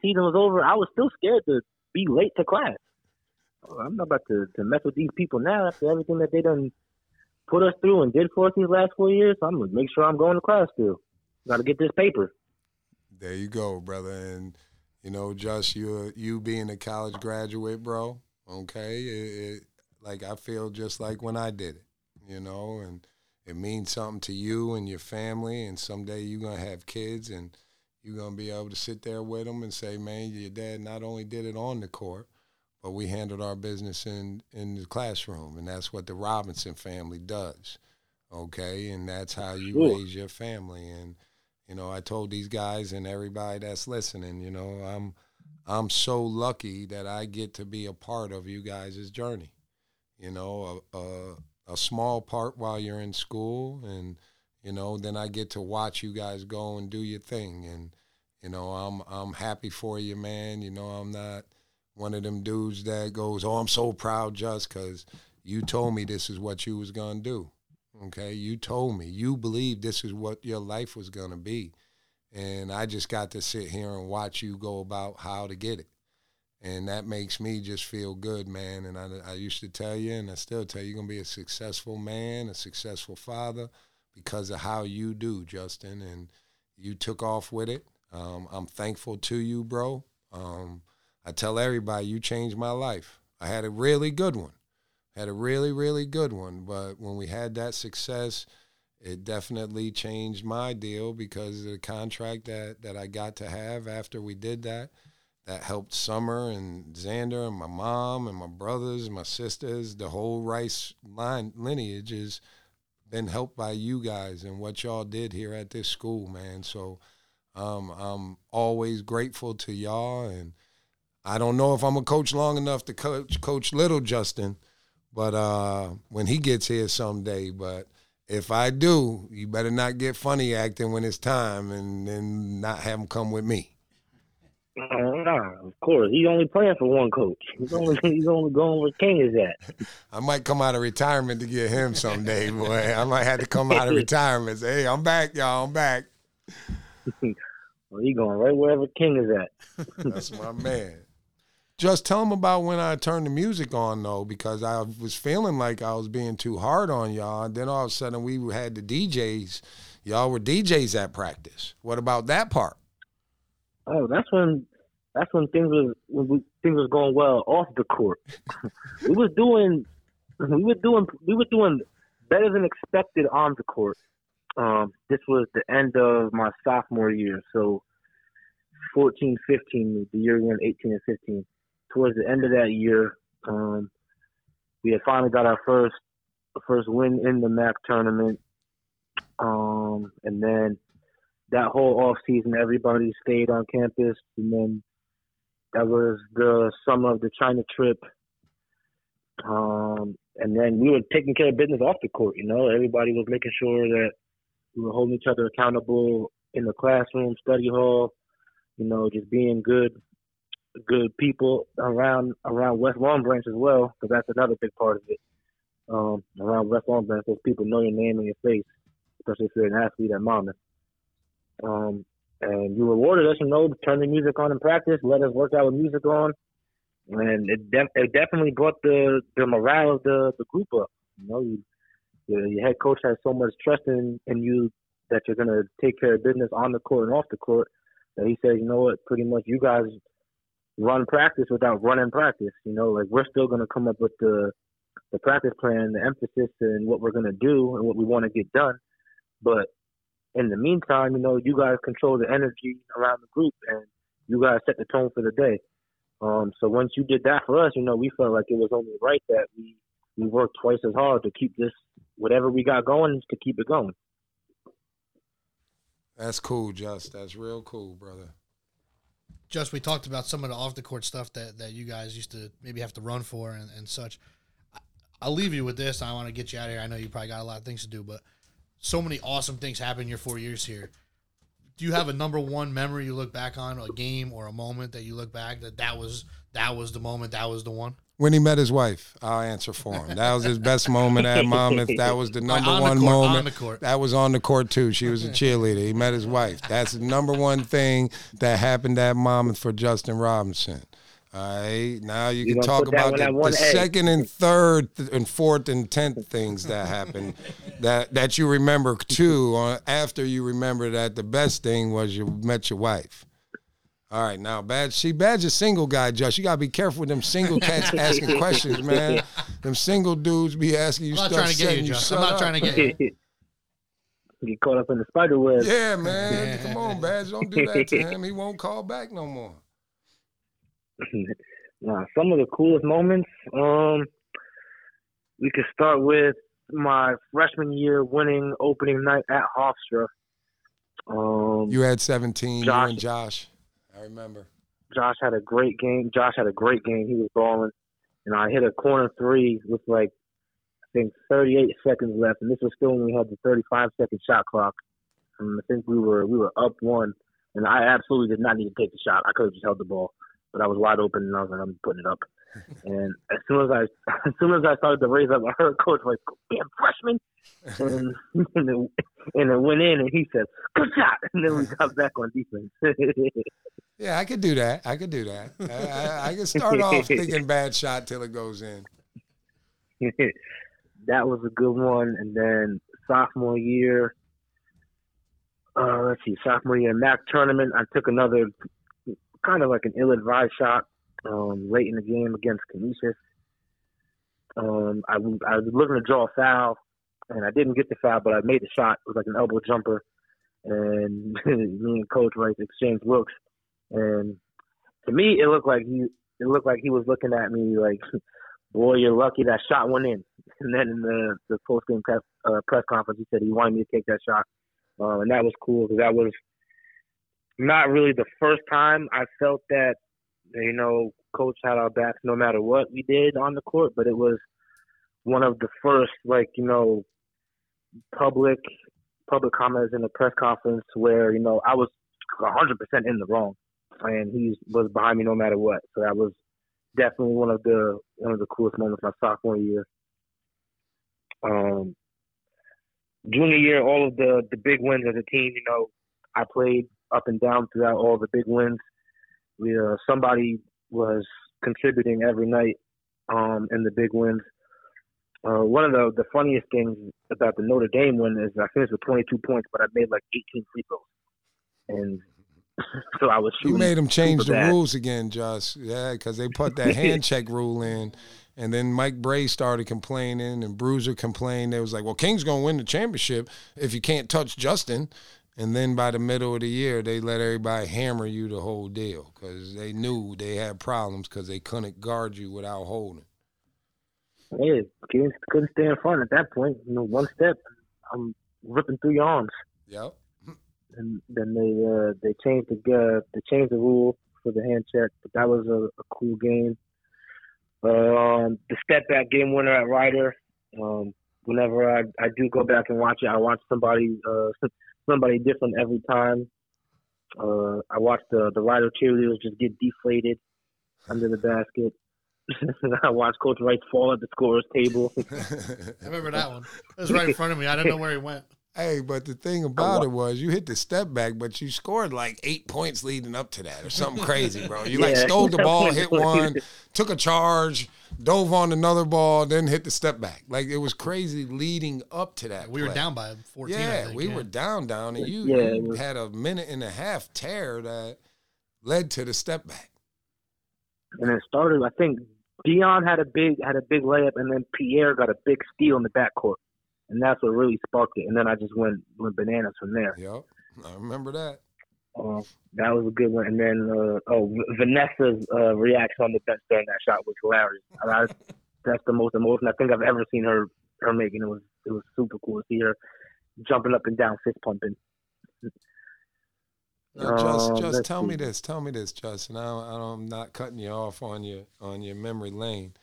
season was over, I was still scared to be late to class. I'm not about to mess with these people now after everything that they done put us through and did for us these last 4 years. So I'm going to make sure I'm going to class still. Got to get this paper. There you go, brother. And, you know, Josh, you being a college graduate, bro, okay, I feel just like when I did it, you know, and it means something to you and your family, and someday you're going to have kids and you're going to be able to sit there with them and say, man, your dad not only did it on the court, but we handled our business in the classroom, and that's what the Robinson family does, okay, and that's how you raise your family. And, you know, I told these guys and everybody that's listening, you know, I'm so lucky that I get to be a part of you guys' journey. You know, a small part while you're in school, and, you know, then I get to watch you guys go and do your thing. And, you know, I'm happy for you, man. You know, I'm not one of them dudes that goes, oh, I'm so proud just because you told me this is what you was going to do. Okay, you told me. You believed this is what your life was going to be. And I just got to sit here and watch you go about how to get it. And that makes me just feel good, man. And I used to tell you, and I still tell you, you're going to be a successful man, a successful father because of how you do, Justin. And you took off with it. I'm thankful to you, bro. I tell everybody, you changed my life. I had a really good one. But when we had that success, it definitely changed my deal because of the contract that I got to have after we did that. That helped Summer and Xander and my mom and my brothers and my sisters. The whole Rice line lineage has been helped by you guys and what y'all did here at this school, man. So I'm always grateful to y'all. And I don't know if I'm a coach long enough to coach little Justin, but when he gets here someday, but if I do, you better not get funny acting when it's time and then not have him come with me. Nah, of course. He's only playing for one coach. He's only going where King is at. I might come out of retirement to get him someday, boy. I might have to come out of retirement and say, hey, I'm back, y'all. I'm back. Well, he's going right wherever King is at. That's my man. Just tell them about when I turned the music on, though, because I was feeling like I was being too hard on y'all. And then all of a sudden we had the DJs. Y'all were DJs at practice. What about that part? Oh, that's when things was going well off the court. we were doing better than expected on the court. This was the end of my sophomore year, so 14, 15, the year we went 18 and 15. Towards the end of that year, we had finally got our first win in the MAC tournament, and then that whole off season, everybody stayed on campus, and then that was the summer of the China trip. And then we were taking care of business off the court. You know, everybody was making sure that we were holding each other accountable in the classroom, study hall. You know, just being good people around West Long Branch as well, because that's another big part of it. Around West Long Branch, those people know your name and your face, especially if you're an athlete at Monmouth. And you rewarded us, you know, turn the music on in practice, let us work out with music on, and it definitely brought the morale of the group up. You know, your head coach has so much trust in you that you're going to take care of business on the court and off the court. And he said, you know what, pretty much you guys run practice without running practice. You know, like we're still going to come up with the practice plan, the emphasis, and what we're going to do and what we want to get done. But in the meantime, you know, you guys control the energy around the group and you guys set the tone for the day. So once you did that for us, you know, we felt like it was only right that we worked twice as hard to keep this, whatever we got going, to keep it going. That's cool, Just. That's real cool, brother. Just, we talked about some of the off-the-court stuff that you guys used to maybe have to run for and such. I'll leave you with this. I want to get you out of here. I know you probably got a lot of things to do, but so many awesome things happened in your 4 years here. Do you have a number one memory you look back on, a game or a moment that you look back that was the moment, that was the one? When he met his wife, I'll answer for him. That was his best moment at Monmouth. That was the number one moment. On the court. That was on the court, too. She was a cheerleader. He met his wife. That's the number one thing that happened at Monmouth for Justin Robinson. All right, now you can talk about the second and third and fourth and 10th things that happened that you remember too. After you remember that the best thing was you met your wife. All right, now Bad's a single guy, Josh. You gotta be careful with them single cats asking questions, man. Them single dudes be asking you stuff. I'm not trying to get you. Get caught up in the spider web. Yeah, man. Come on, Badge. Don't do that to him. He won't call back no more. Nah, some of the coolest moments. We could start with my freshman year winning opening night at Hofstra. You had 17. Josh, you and Josh. I remember. Josh had a great game. He was balling, and I hit a corner three with 38 seconds left, and this was still when we had the 35-second shot clock. And I think we were up one, and I absolutely did not need to take the shot. I could have just held the ball, but I was wide open, and I was like, I'm putting it up. And as soon as I started to raise up, I heard Coach like, damn freshman, and it went in, and he said, good shot, and then we got back on defense. Yeah, I could do that. I can start off thinking bad shot till it goes in. That was a good one. And then sophomore year, MAC tournament, I took another kind of like an ill-advised shot late in the game against Canisius. I was looking to draw a foul, and I didn't get the foul, but I made the shot. It was like an elbow jumper. And me and Coach Rice exchanged looks. And to me, it looked like he was looking at me like, boy, you're lucky that shot went in. And then in the post-game press conference, he said he wanted me to take that shot. And that was cool because that was not really the first time I felt that, you know, Coach had our backs no matter what we did on the court. But it was one of the first, public comments in the press conference where, you know, I was 100% in the wrong. And he was behind me no matter what. So that was definitely one of the coolest moments my sophomore year. Junior year, all of the big wins as a team, you know, I played up and down throughout all the big wins. Somebody was contributing every night in the big wins. One of the funniest things about the Notre Dame win is I finished with 22 points, but I made 18 free throws. And so I was shooting. You made them change the rules again, Josh. Yeah, because they put that hand check rule in. And then Mike Bray started complaining, and Bruiser complained. They was like, well, King's going to win the championship if you can't touch Justin. And then by the middle of the year, they let everybody hammer you the whole deal because they knew they had problems because they couldn't guard you without holding. Yeah, King couldn't stay in front at that point. You know, one step, I'm ripping through your arms. Yep. And then they changed the rule for the hand check, but that was a cool game. The step back game winner at Ryder. Whenever I do go back and watch it, I watch somebody different every time. I watch the Ryder cheerleaders just get deflated under the basket. I watched Coach Wright fall at the scorer's table. I remember that one. It was right in front of me. I didn't know where he went. Hey, but the thing about it was you hit the step back, but you scored 8 points leading up to that or something crazy, bro. You stole the ball, hit one, took a charge, dove on another ball, then hit the step back. It was crazy leading up to that. We were down by 14. Yeah, we were down, and you had a minute and a half tear that led to the step back. And it started, I think Dion had a big layup, and then Pierre got a big steal in the backcourt. And that's what really sparked it. And then I just went bananas from there. Yep, I remember that. That was a good one. And then, Vanessa's reaction on the bench during that shot was hilarious. That's the most emotional I think I've ever seen her making. It was super cool to see her jumping up and down, fist pumping. Now, just tell me this, Justin. I'm not cutting you off on your memory lane.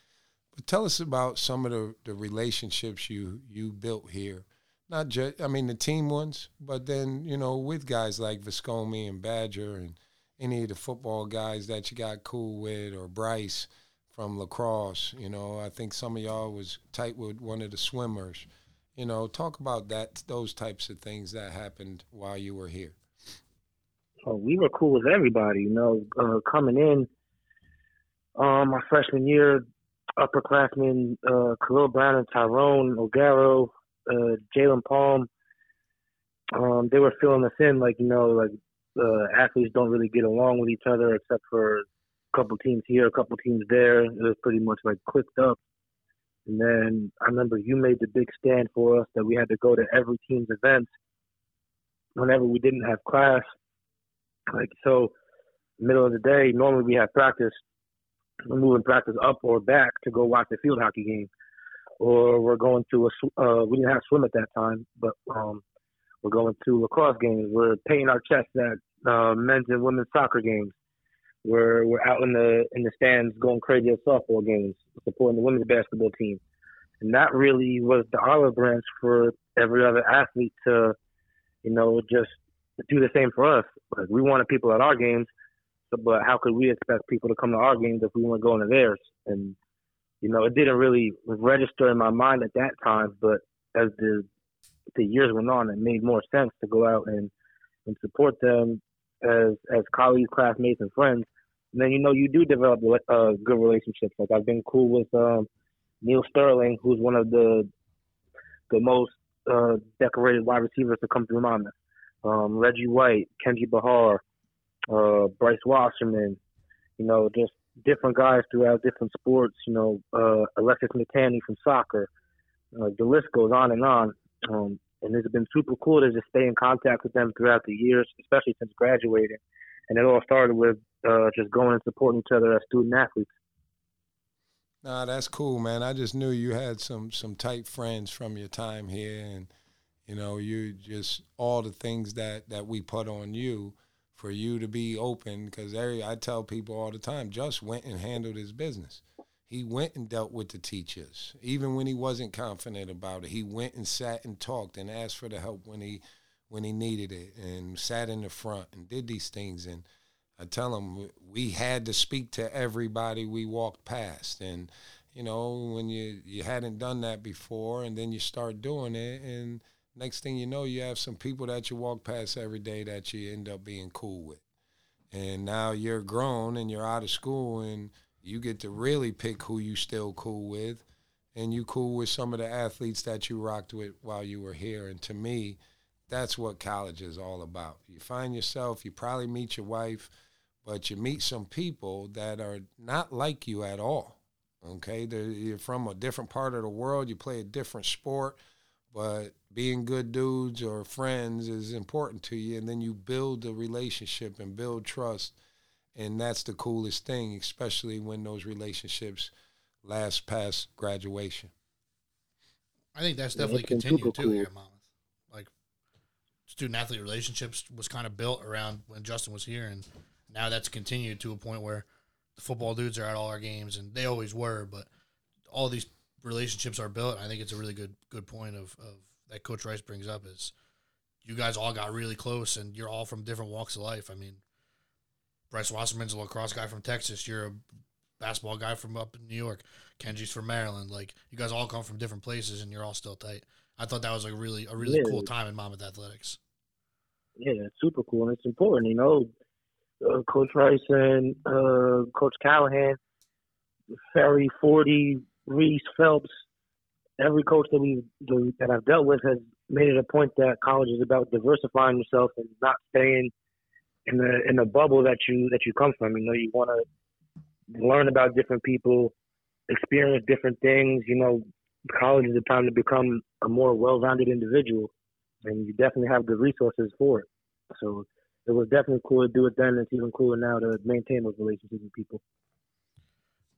But tell us about some of the relationships you built here. Not just, I mean, the team ones, but then, you know, with guys like Viscomi and Badger and any of the football guys that you got cool with, or Bryce from lacrosse. You know, I think some of y'all was tight with one of the swimmers. You know, talk about that, those types of things that happened while you were here. Oh, we were cool with everybody, you know, coming in. My freshman year, upperclassmen Khalil Brown and Tyrone O'Garo, Jalen Palm, they were filling us in, athletes don't really get along with each other except for a couple teams here, a couple teams there. It was pretty much clicked up. And then I remember you made the big stand for us that we had to go to every team's event whenever we didn't have class. Middle of the day, normally we have practice. We're moving practice up or back to go watch the field hockey game. Or we're going to we didn't have swim at that time, but we're going to lacrosse games. We're painting our chests at men's and women's soccer games. We're out in the stands going crazy at softball games, supporting the women's basketball team. And that really was the olive branch for every other athlete to, just do the same for us. We wanted people at our games, but how could we expect people to come to our games if we weren't going to theirs? And, it didn't really register in my mind at that time, but as the years went on, it made more sense to go out and support them as colleagues, classmates, and friends. And then, you do develop good relationships. I've been cool with Neil Sterling, who's one of the most decorated wide receivers to come through Monmouth. Reggie White, Kenji Bahar, Bryce Wasserman, just different guys throughout different sports, Alexis McTanney from soccer. The list goes on and on. And it's been super cool to just stay in contact with them throughout the years, especially since graduating. And it all started with just going and supporting each other as student athletes. Nah, that's cool, man. I just knew you had some tight friends from your time here. And, you just all the things that we put on you for you to be open. Because I tell people all the time, just went and handled his business. He went and dealt with the teachers. Even when he wasn't confident about it, he went and sat and talked and asked for the help when he needed it and sat in the front and did these things. And I tell him we had to speak to everybody we walked past. And, when you hadn't done that before and then you start doing it, and next thing you know, you have some people that you walk past every day that you end up being cool with. And now you're grown and you're out of school and you get to really pick who you still cool with, and you cool with some of the athletes that you rocked with while you were here. And to me, that's what college is all about. You find yourself, you probably meet your wife, but you meet some people that are not like you at all, okay? You're from a different part of the world, you play a different sport, but being good dudes or friends is important to you, and then you build a relationship and build trust. And that's the coolest thing, especially when those relationships last past graduation. I think that's definitely continued too here at Monmouth. Student-athlete relationships was kind of built around when Justin was here, and now that's continued to a point where the football dudes are at all our games, and they always were, but all these relationships are built. I think it's a really good point of that Coach Rice brings up is you guys all got really close, and you're all from different walks of life. I mean, Bryce Wasserman's a lacrosse guy from Texas. You're a basketball guy from up in New York. Kenji's from Maryland. You guys all come from different places, and you're all still tight. I thought that was a really cool time in Monmouth athletics. Yeah, it's super cool, and it's important. Coach Rice and Coach Callahan, Ferry, 40, Reese, Phelps, every coach that I've dealt with has made it a point that college is about diversifying yourself and not staying in the bubble that you come from. You want to learn about different people, experience different things. College is the time to become a more well-rounded individual, and you definitely have the resources for it. So it was definitely cool to do it then, and it's even cooler now to maintain those relationships with people.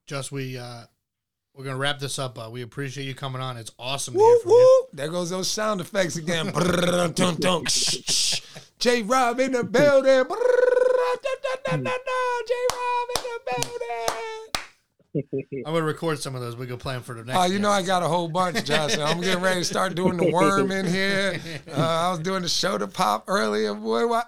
Just we're going to wrap this up. We appreciate you coming on. It's awesome to hear from you. There goes those sound effects again. J-Rob in the building. J-Rob in the building. I'm going to record some of those. We can play them for the next time. I got a whole bunch, Josh. I'm getting ready to start doing the worm in here. I was doing the shoulder pop earlier. Boy,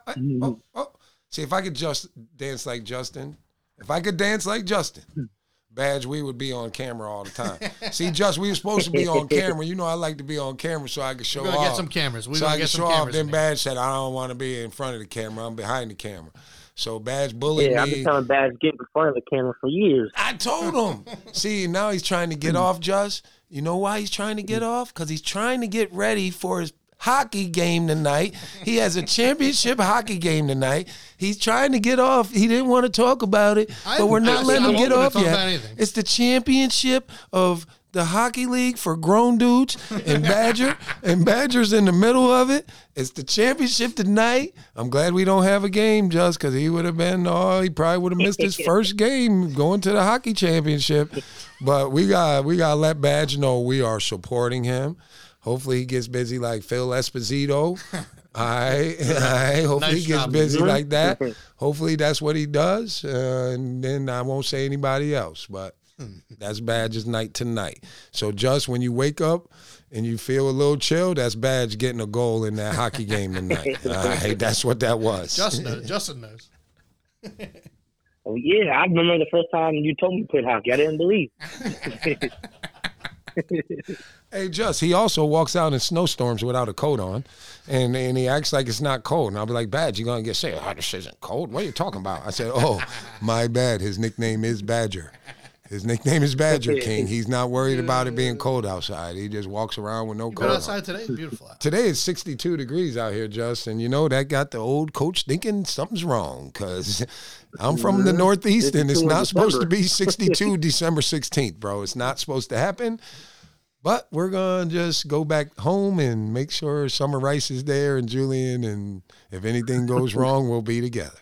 see, if I could just dance like Justin. If I could dance like Justin, Badge, we would be on camera all the time. See, Just, we were supposed to be on camera. I like to be on camera so I can show off. We're going to get some cameras. Then Badge said, I don't want to be in front of the camera. I'm behind the camera. So Badge bullied me. Yeah, I've been telling Badge get in front of the camera for years. I told him. See, now he's trying to get off, Just. You know why he's trying to get off? Because he's trying to get ready for his hockey game tonight. He has a championship hockey game tonight. He's trying to get off. He didn't want to talk about it, but we're not letting him get off yet. It's the championship of the hockey league for grown dudes, and Badger and Badger's in the middle of it. It's the championship tonight. I'm glad we don't have a game, Just, because he would have been, he probably would have missed his first game going to the hockey championship. But we got to let Badge know we are supporting him. Hopefully he gets busy like Phil Esposito. All right. Hopefully he gets busy like that. Hopefully that's what he does. And then I won't say anybody else, but that's Badge's night tonight. So Just, when you wake up and you feel a little chill, that's Badge getting a goal in that hockey game tonight. All right, that's what that was. Justin knows. Oh, yeah, I remember the first time you told me to quit hockey. I didn't believe. Hey, Just, he also walks out in snowstorms without a coat on, and he acts like it's not cold. And I'll be like, Badge, you're going to get sick. Oh, this isn't cold. What are you talking about? I said, oh, my bad. His nickname is Badger. His nickname is Badger King. He's not worried about it being cold outside. He just walks around with no coat. Outside today, it's beautiful out. Today is 62 degrees out here, Justin. You know, that got the old coach thinking something's wrong, because I'm from the Northeast, and it's not supposed to be 62 December 16th, bro. It's not supposed to happen. But we're going to just go back home and make sure Summer Rice is there and Julian, and if anything goes wrong, we'll be together.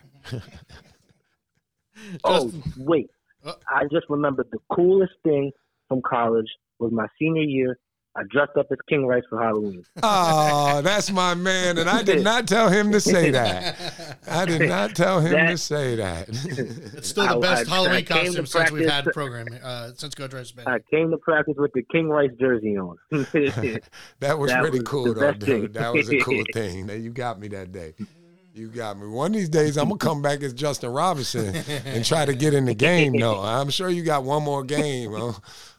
Oh, wait. I just remembered the coolest thing from college was my senior year. I dressed up as King Rice for Halloween. Oh, that's my man. And I did not tell him to say that. It's still the best Halloween costume since we've had programming, since Coach Rice's band. I came to practice with the King Rice jersey on. That was pretty cool, dude. That was a cool thing. You got me that day. You got me. One of these days, I'm going to come back as Justin Robinson and try to get in the game, though. I'm sure you got one more game.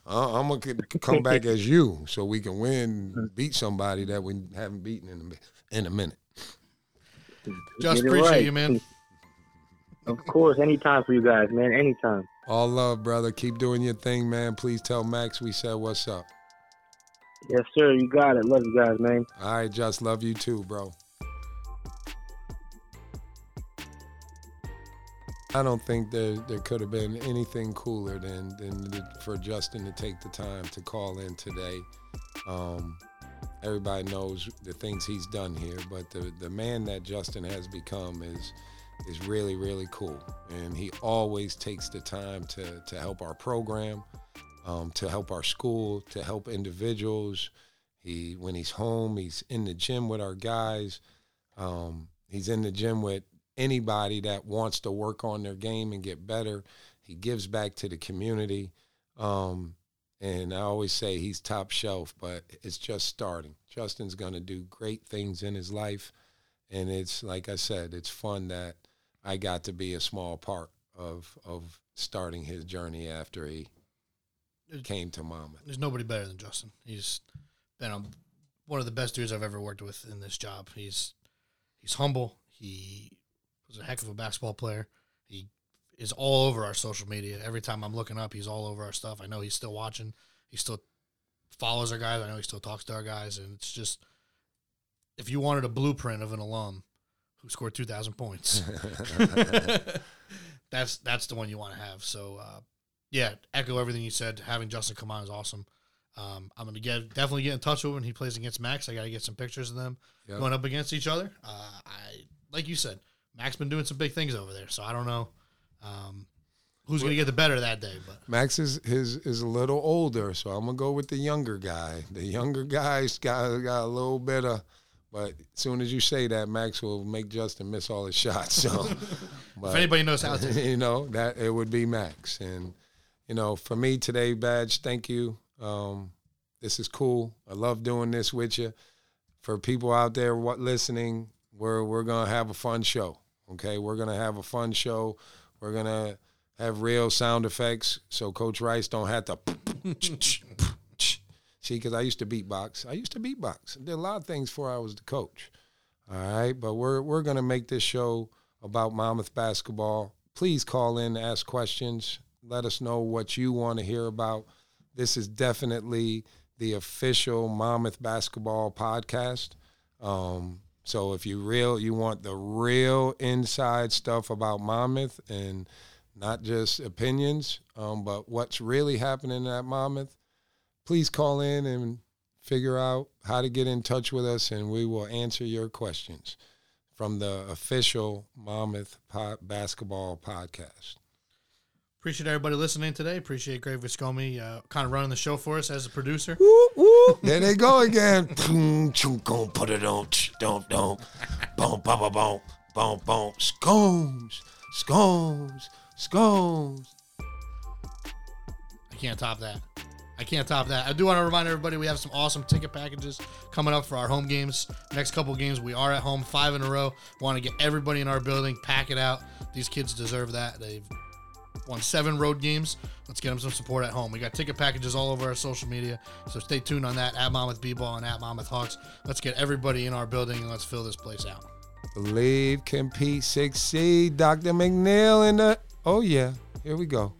I'm going to come back as you so we can win, beat somebody that we haven't beaten in a minute. Just appreciate you, man. Of course. Anytime for you guys, man. Anytime. All love, brother. Keep doing your thing, man. Please tell Max we said what's up. Yes, sir. You got it. Love you guys, man. All right, Just. Love you too, bro. I don't think there could have been anything cooler than for Justin to take the time to call in today. Everybody knows the things he's done here, but the man that Justin has become is really, really cool. And he always takes the time to help our program, to help our school, to help individuals. When he's home, he's in the gym with our guys. He's in the gym with anybody that wants to work on their game and get better. He gives back to the community. And I always say he's top shelf, but it's just starting. Justin's going to do great things in his life. And it's, like I said, it's fun that I got to be a small part of starting his journey after he came to Monmouth. There's nobody better than Justin. He's been one of the best dudes I've ever worked with in this job. He's humble. He was a heck of a basketball player. He is all over our social media. Every time I'm looking up, he's all over our stuff. I know he's still watching. He still follows our guys. I know he still talks to our guys. And it's just, if you wanted a blueprint of an alum who scored 2,000 points, that's the one you want to have. So, yeah, echo everything you said. Having Justin come on is awesome. I'm going to definitely get in touch with him when he plays against Max. I got to get some pictures of them going up against each other. Like you said, Max been doing some big things over there, so I don't know who's going to get the better that day. But Max is a little older, so I'm going to go with the younger guy. The younger guy's got a little bit of, but as soon as you say that, Max will make Justin miss all his shots. So, but, if anybody knows how to, that it would be Max. And for me today, Badge, thank you. This is cool. I love doing this with you. For people out there listening, we're going to have a fun show. Okay, we're going to have a fun show. We're going to have real sound effects so Coach Rice don't have to. See, because I used to beatbox. I did a lot of things before I was the coach. All right, but we're going to make this show a about Monmouth basketball. Please call in, ask questions. Let us know what you want to hear about. This is definitely the official Monmouth basketball podcast. So if you want the real inside stuff about Monmouth and not just opinions, but what's really happening at Monmouth, please call in and figure out how to get in touch with us, and we will answer your questions from the official Monmouth basketball podcast. Appreciate everybody listening today. Appreciate Greg Viscomi kind of running the show for us as a producer. Whoop, whoop. There they go again. Gonna put it on. Don't. Boom, ba ba boom, boom, boom. Scones. I can't top that. I do want to remind everybody we have some awesome ticket packages coming up for our home games. Next couple games, we are at home, 5 in a row. Want to get everybody in our building, pack it out. These kids deserve that. They've won 7 road games. Let's get them some support at home. We got ticket packages all over our social media, so stay tuned on that, at Monmouth B-Ball and at Monmouth Hawks. Let's get everybody in our building, and let's fill this place out. Believe, compete, succeed. Dr. McNeil in the... Oh, yeah. Here we go.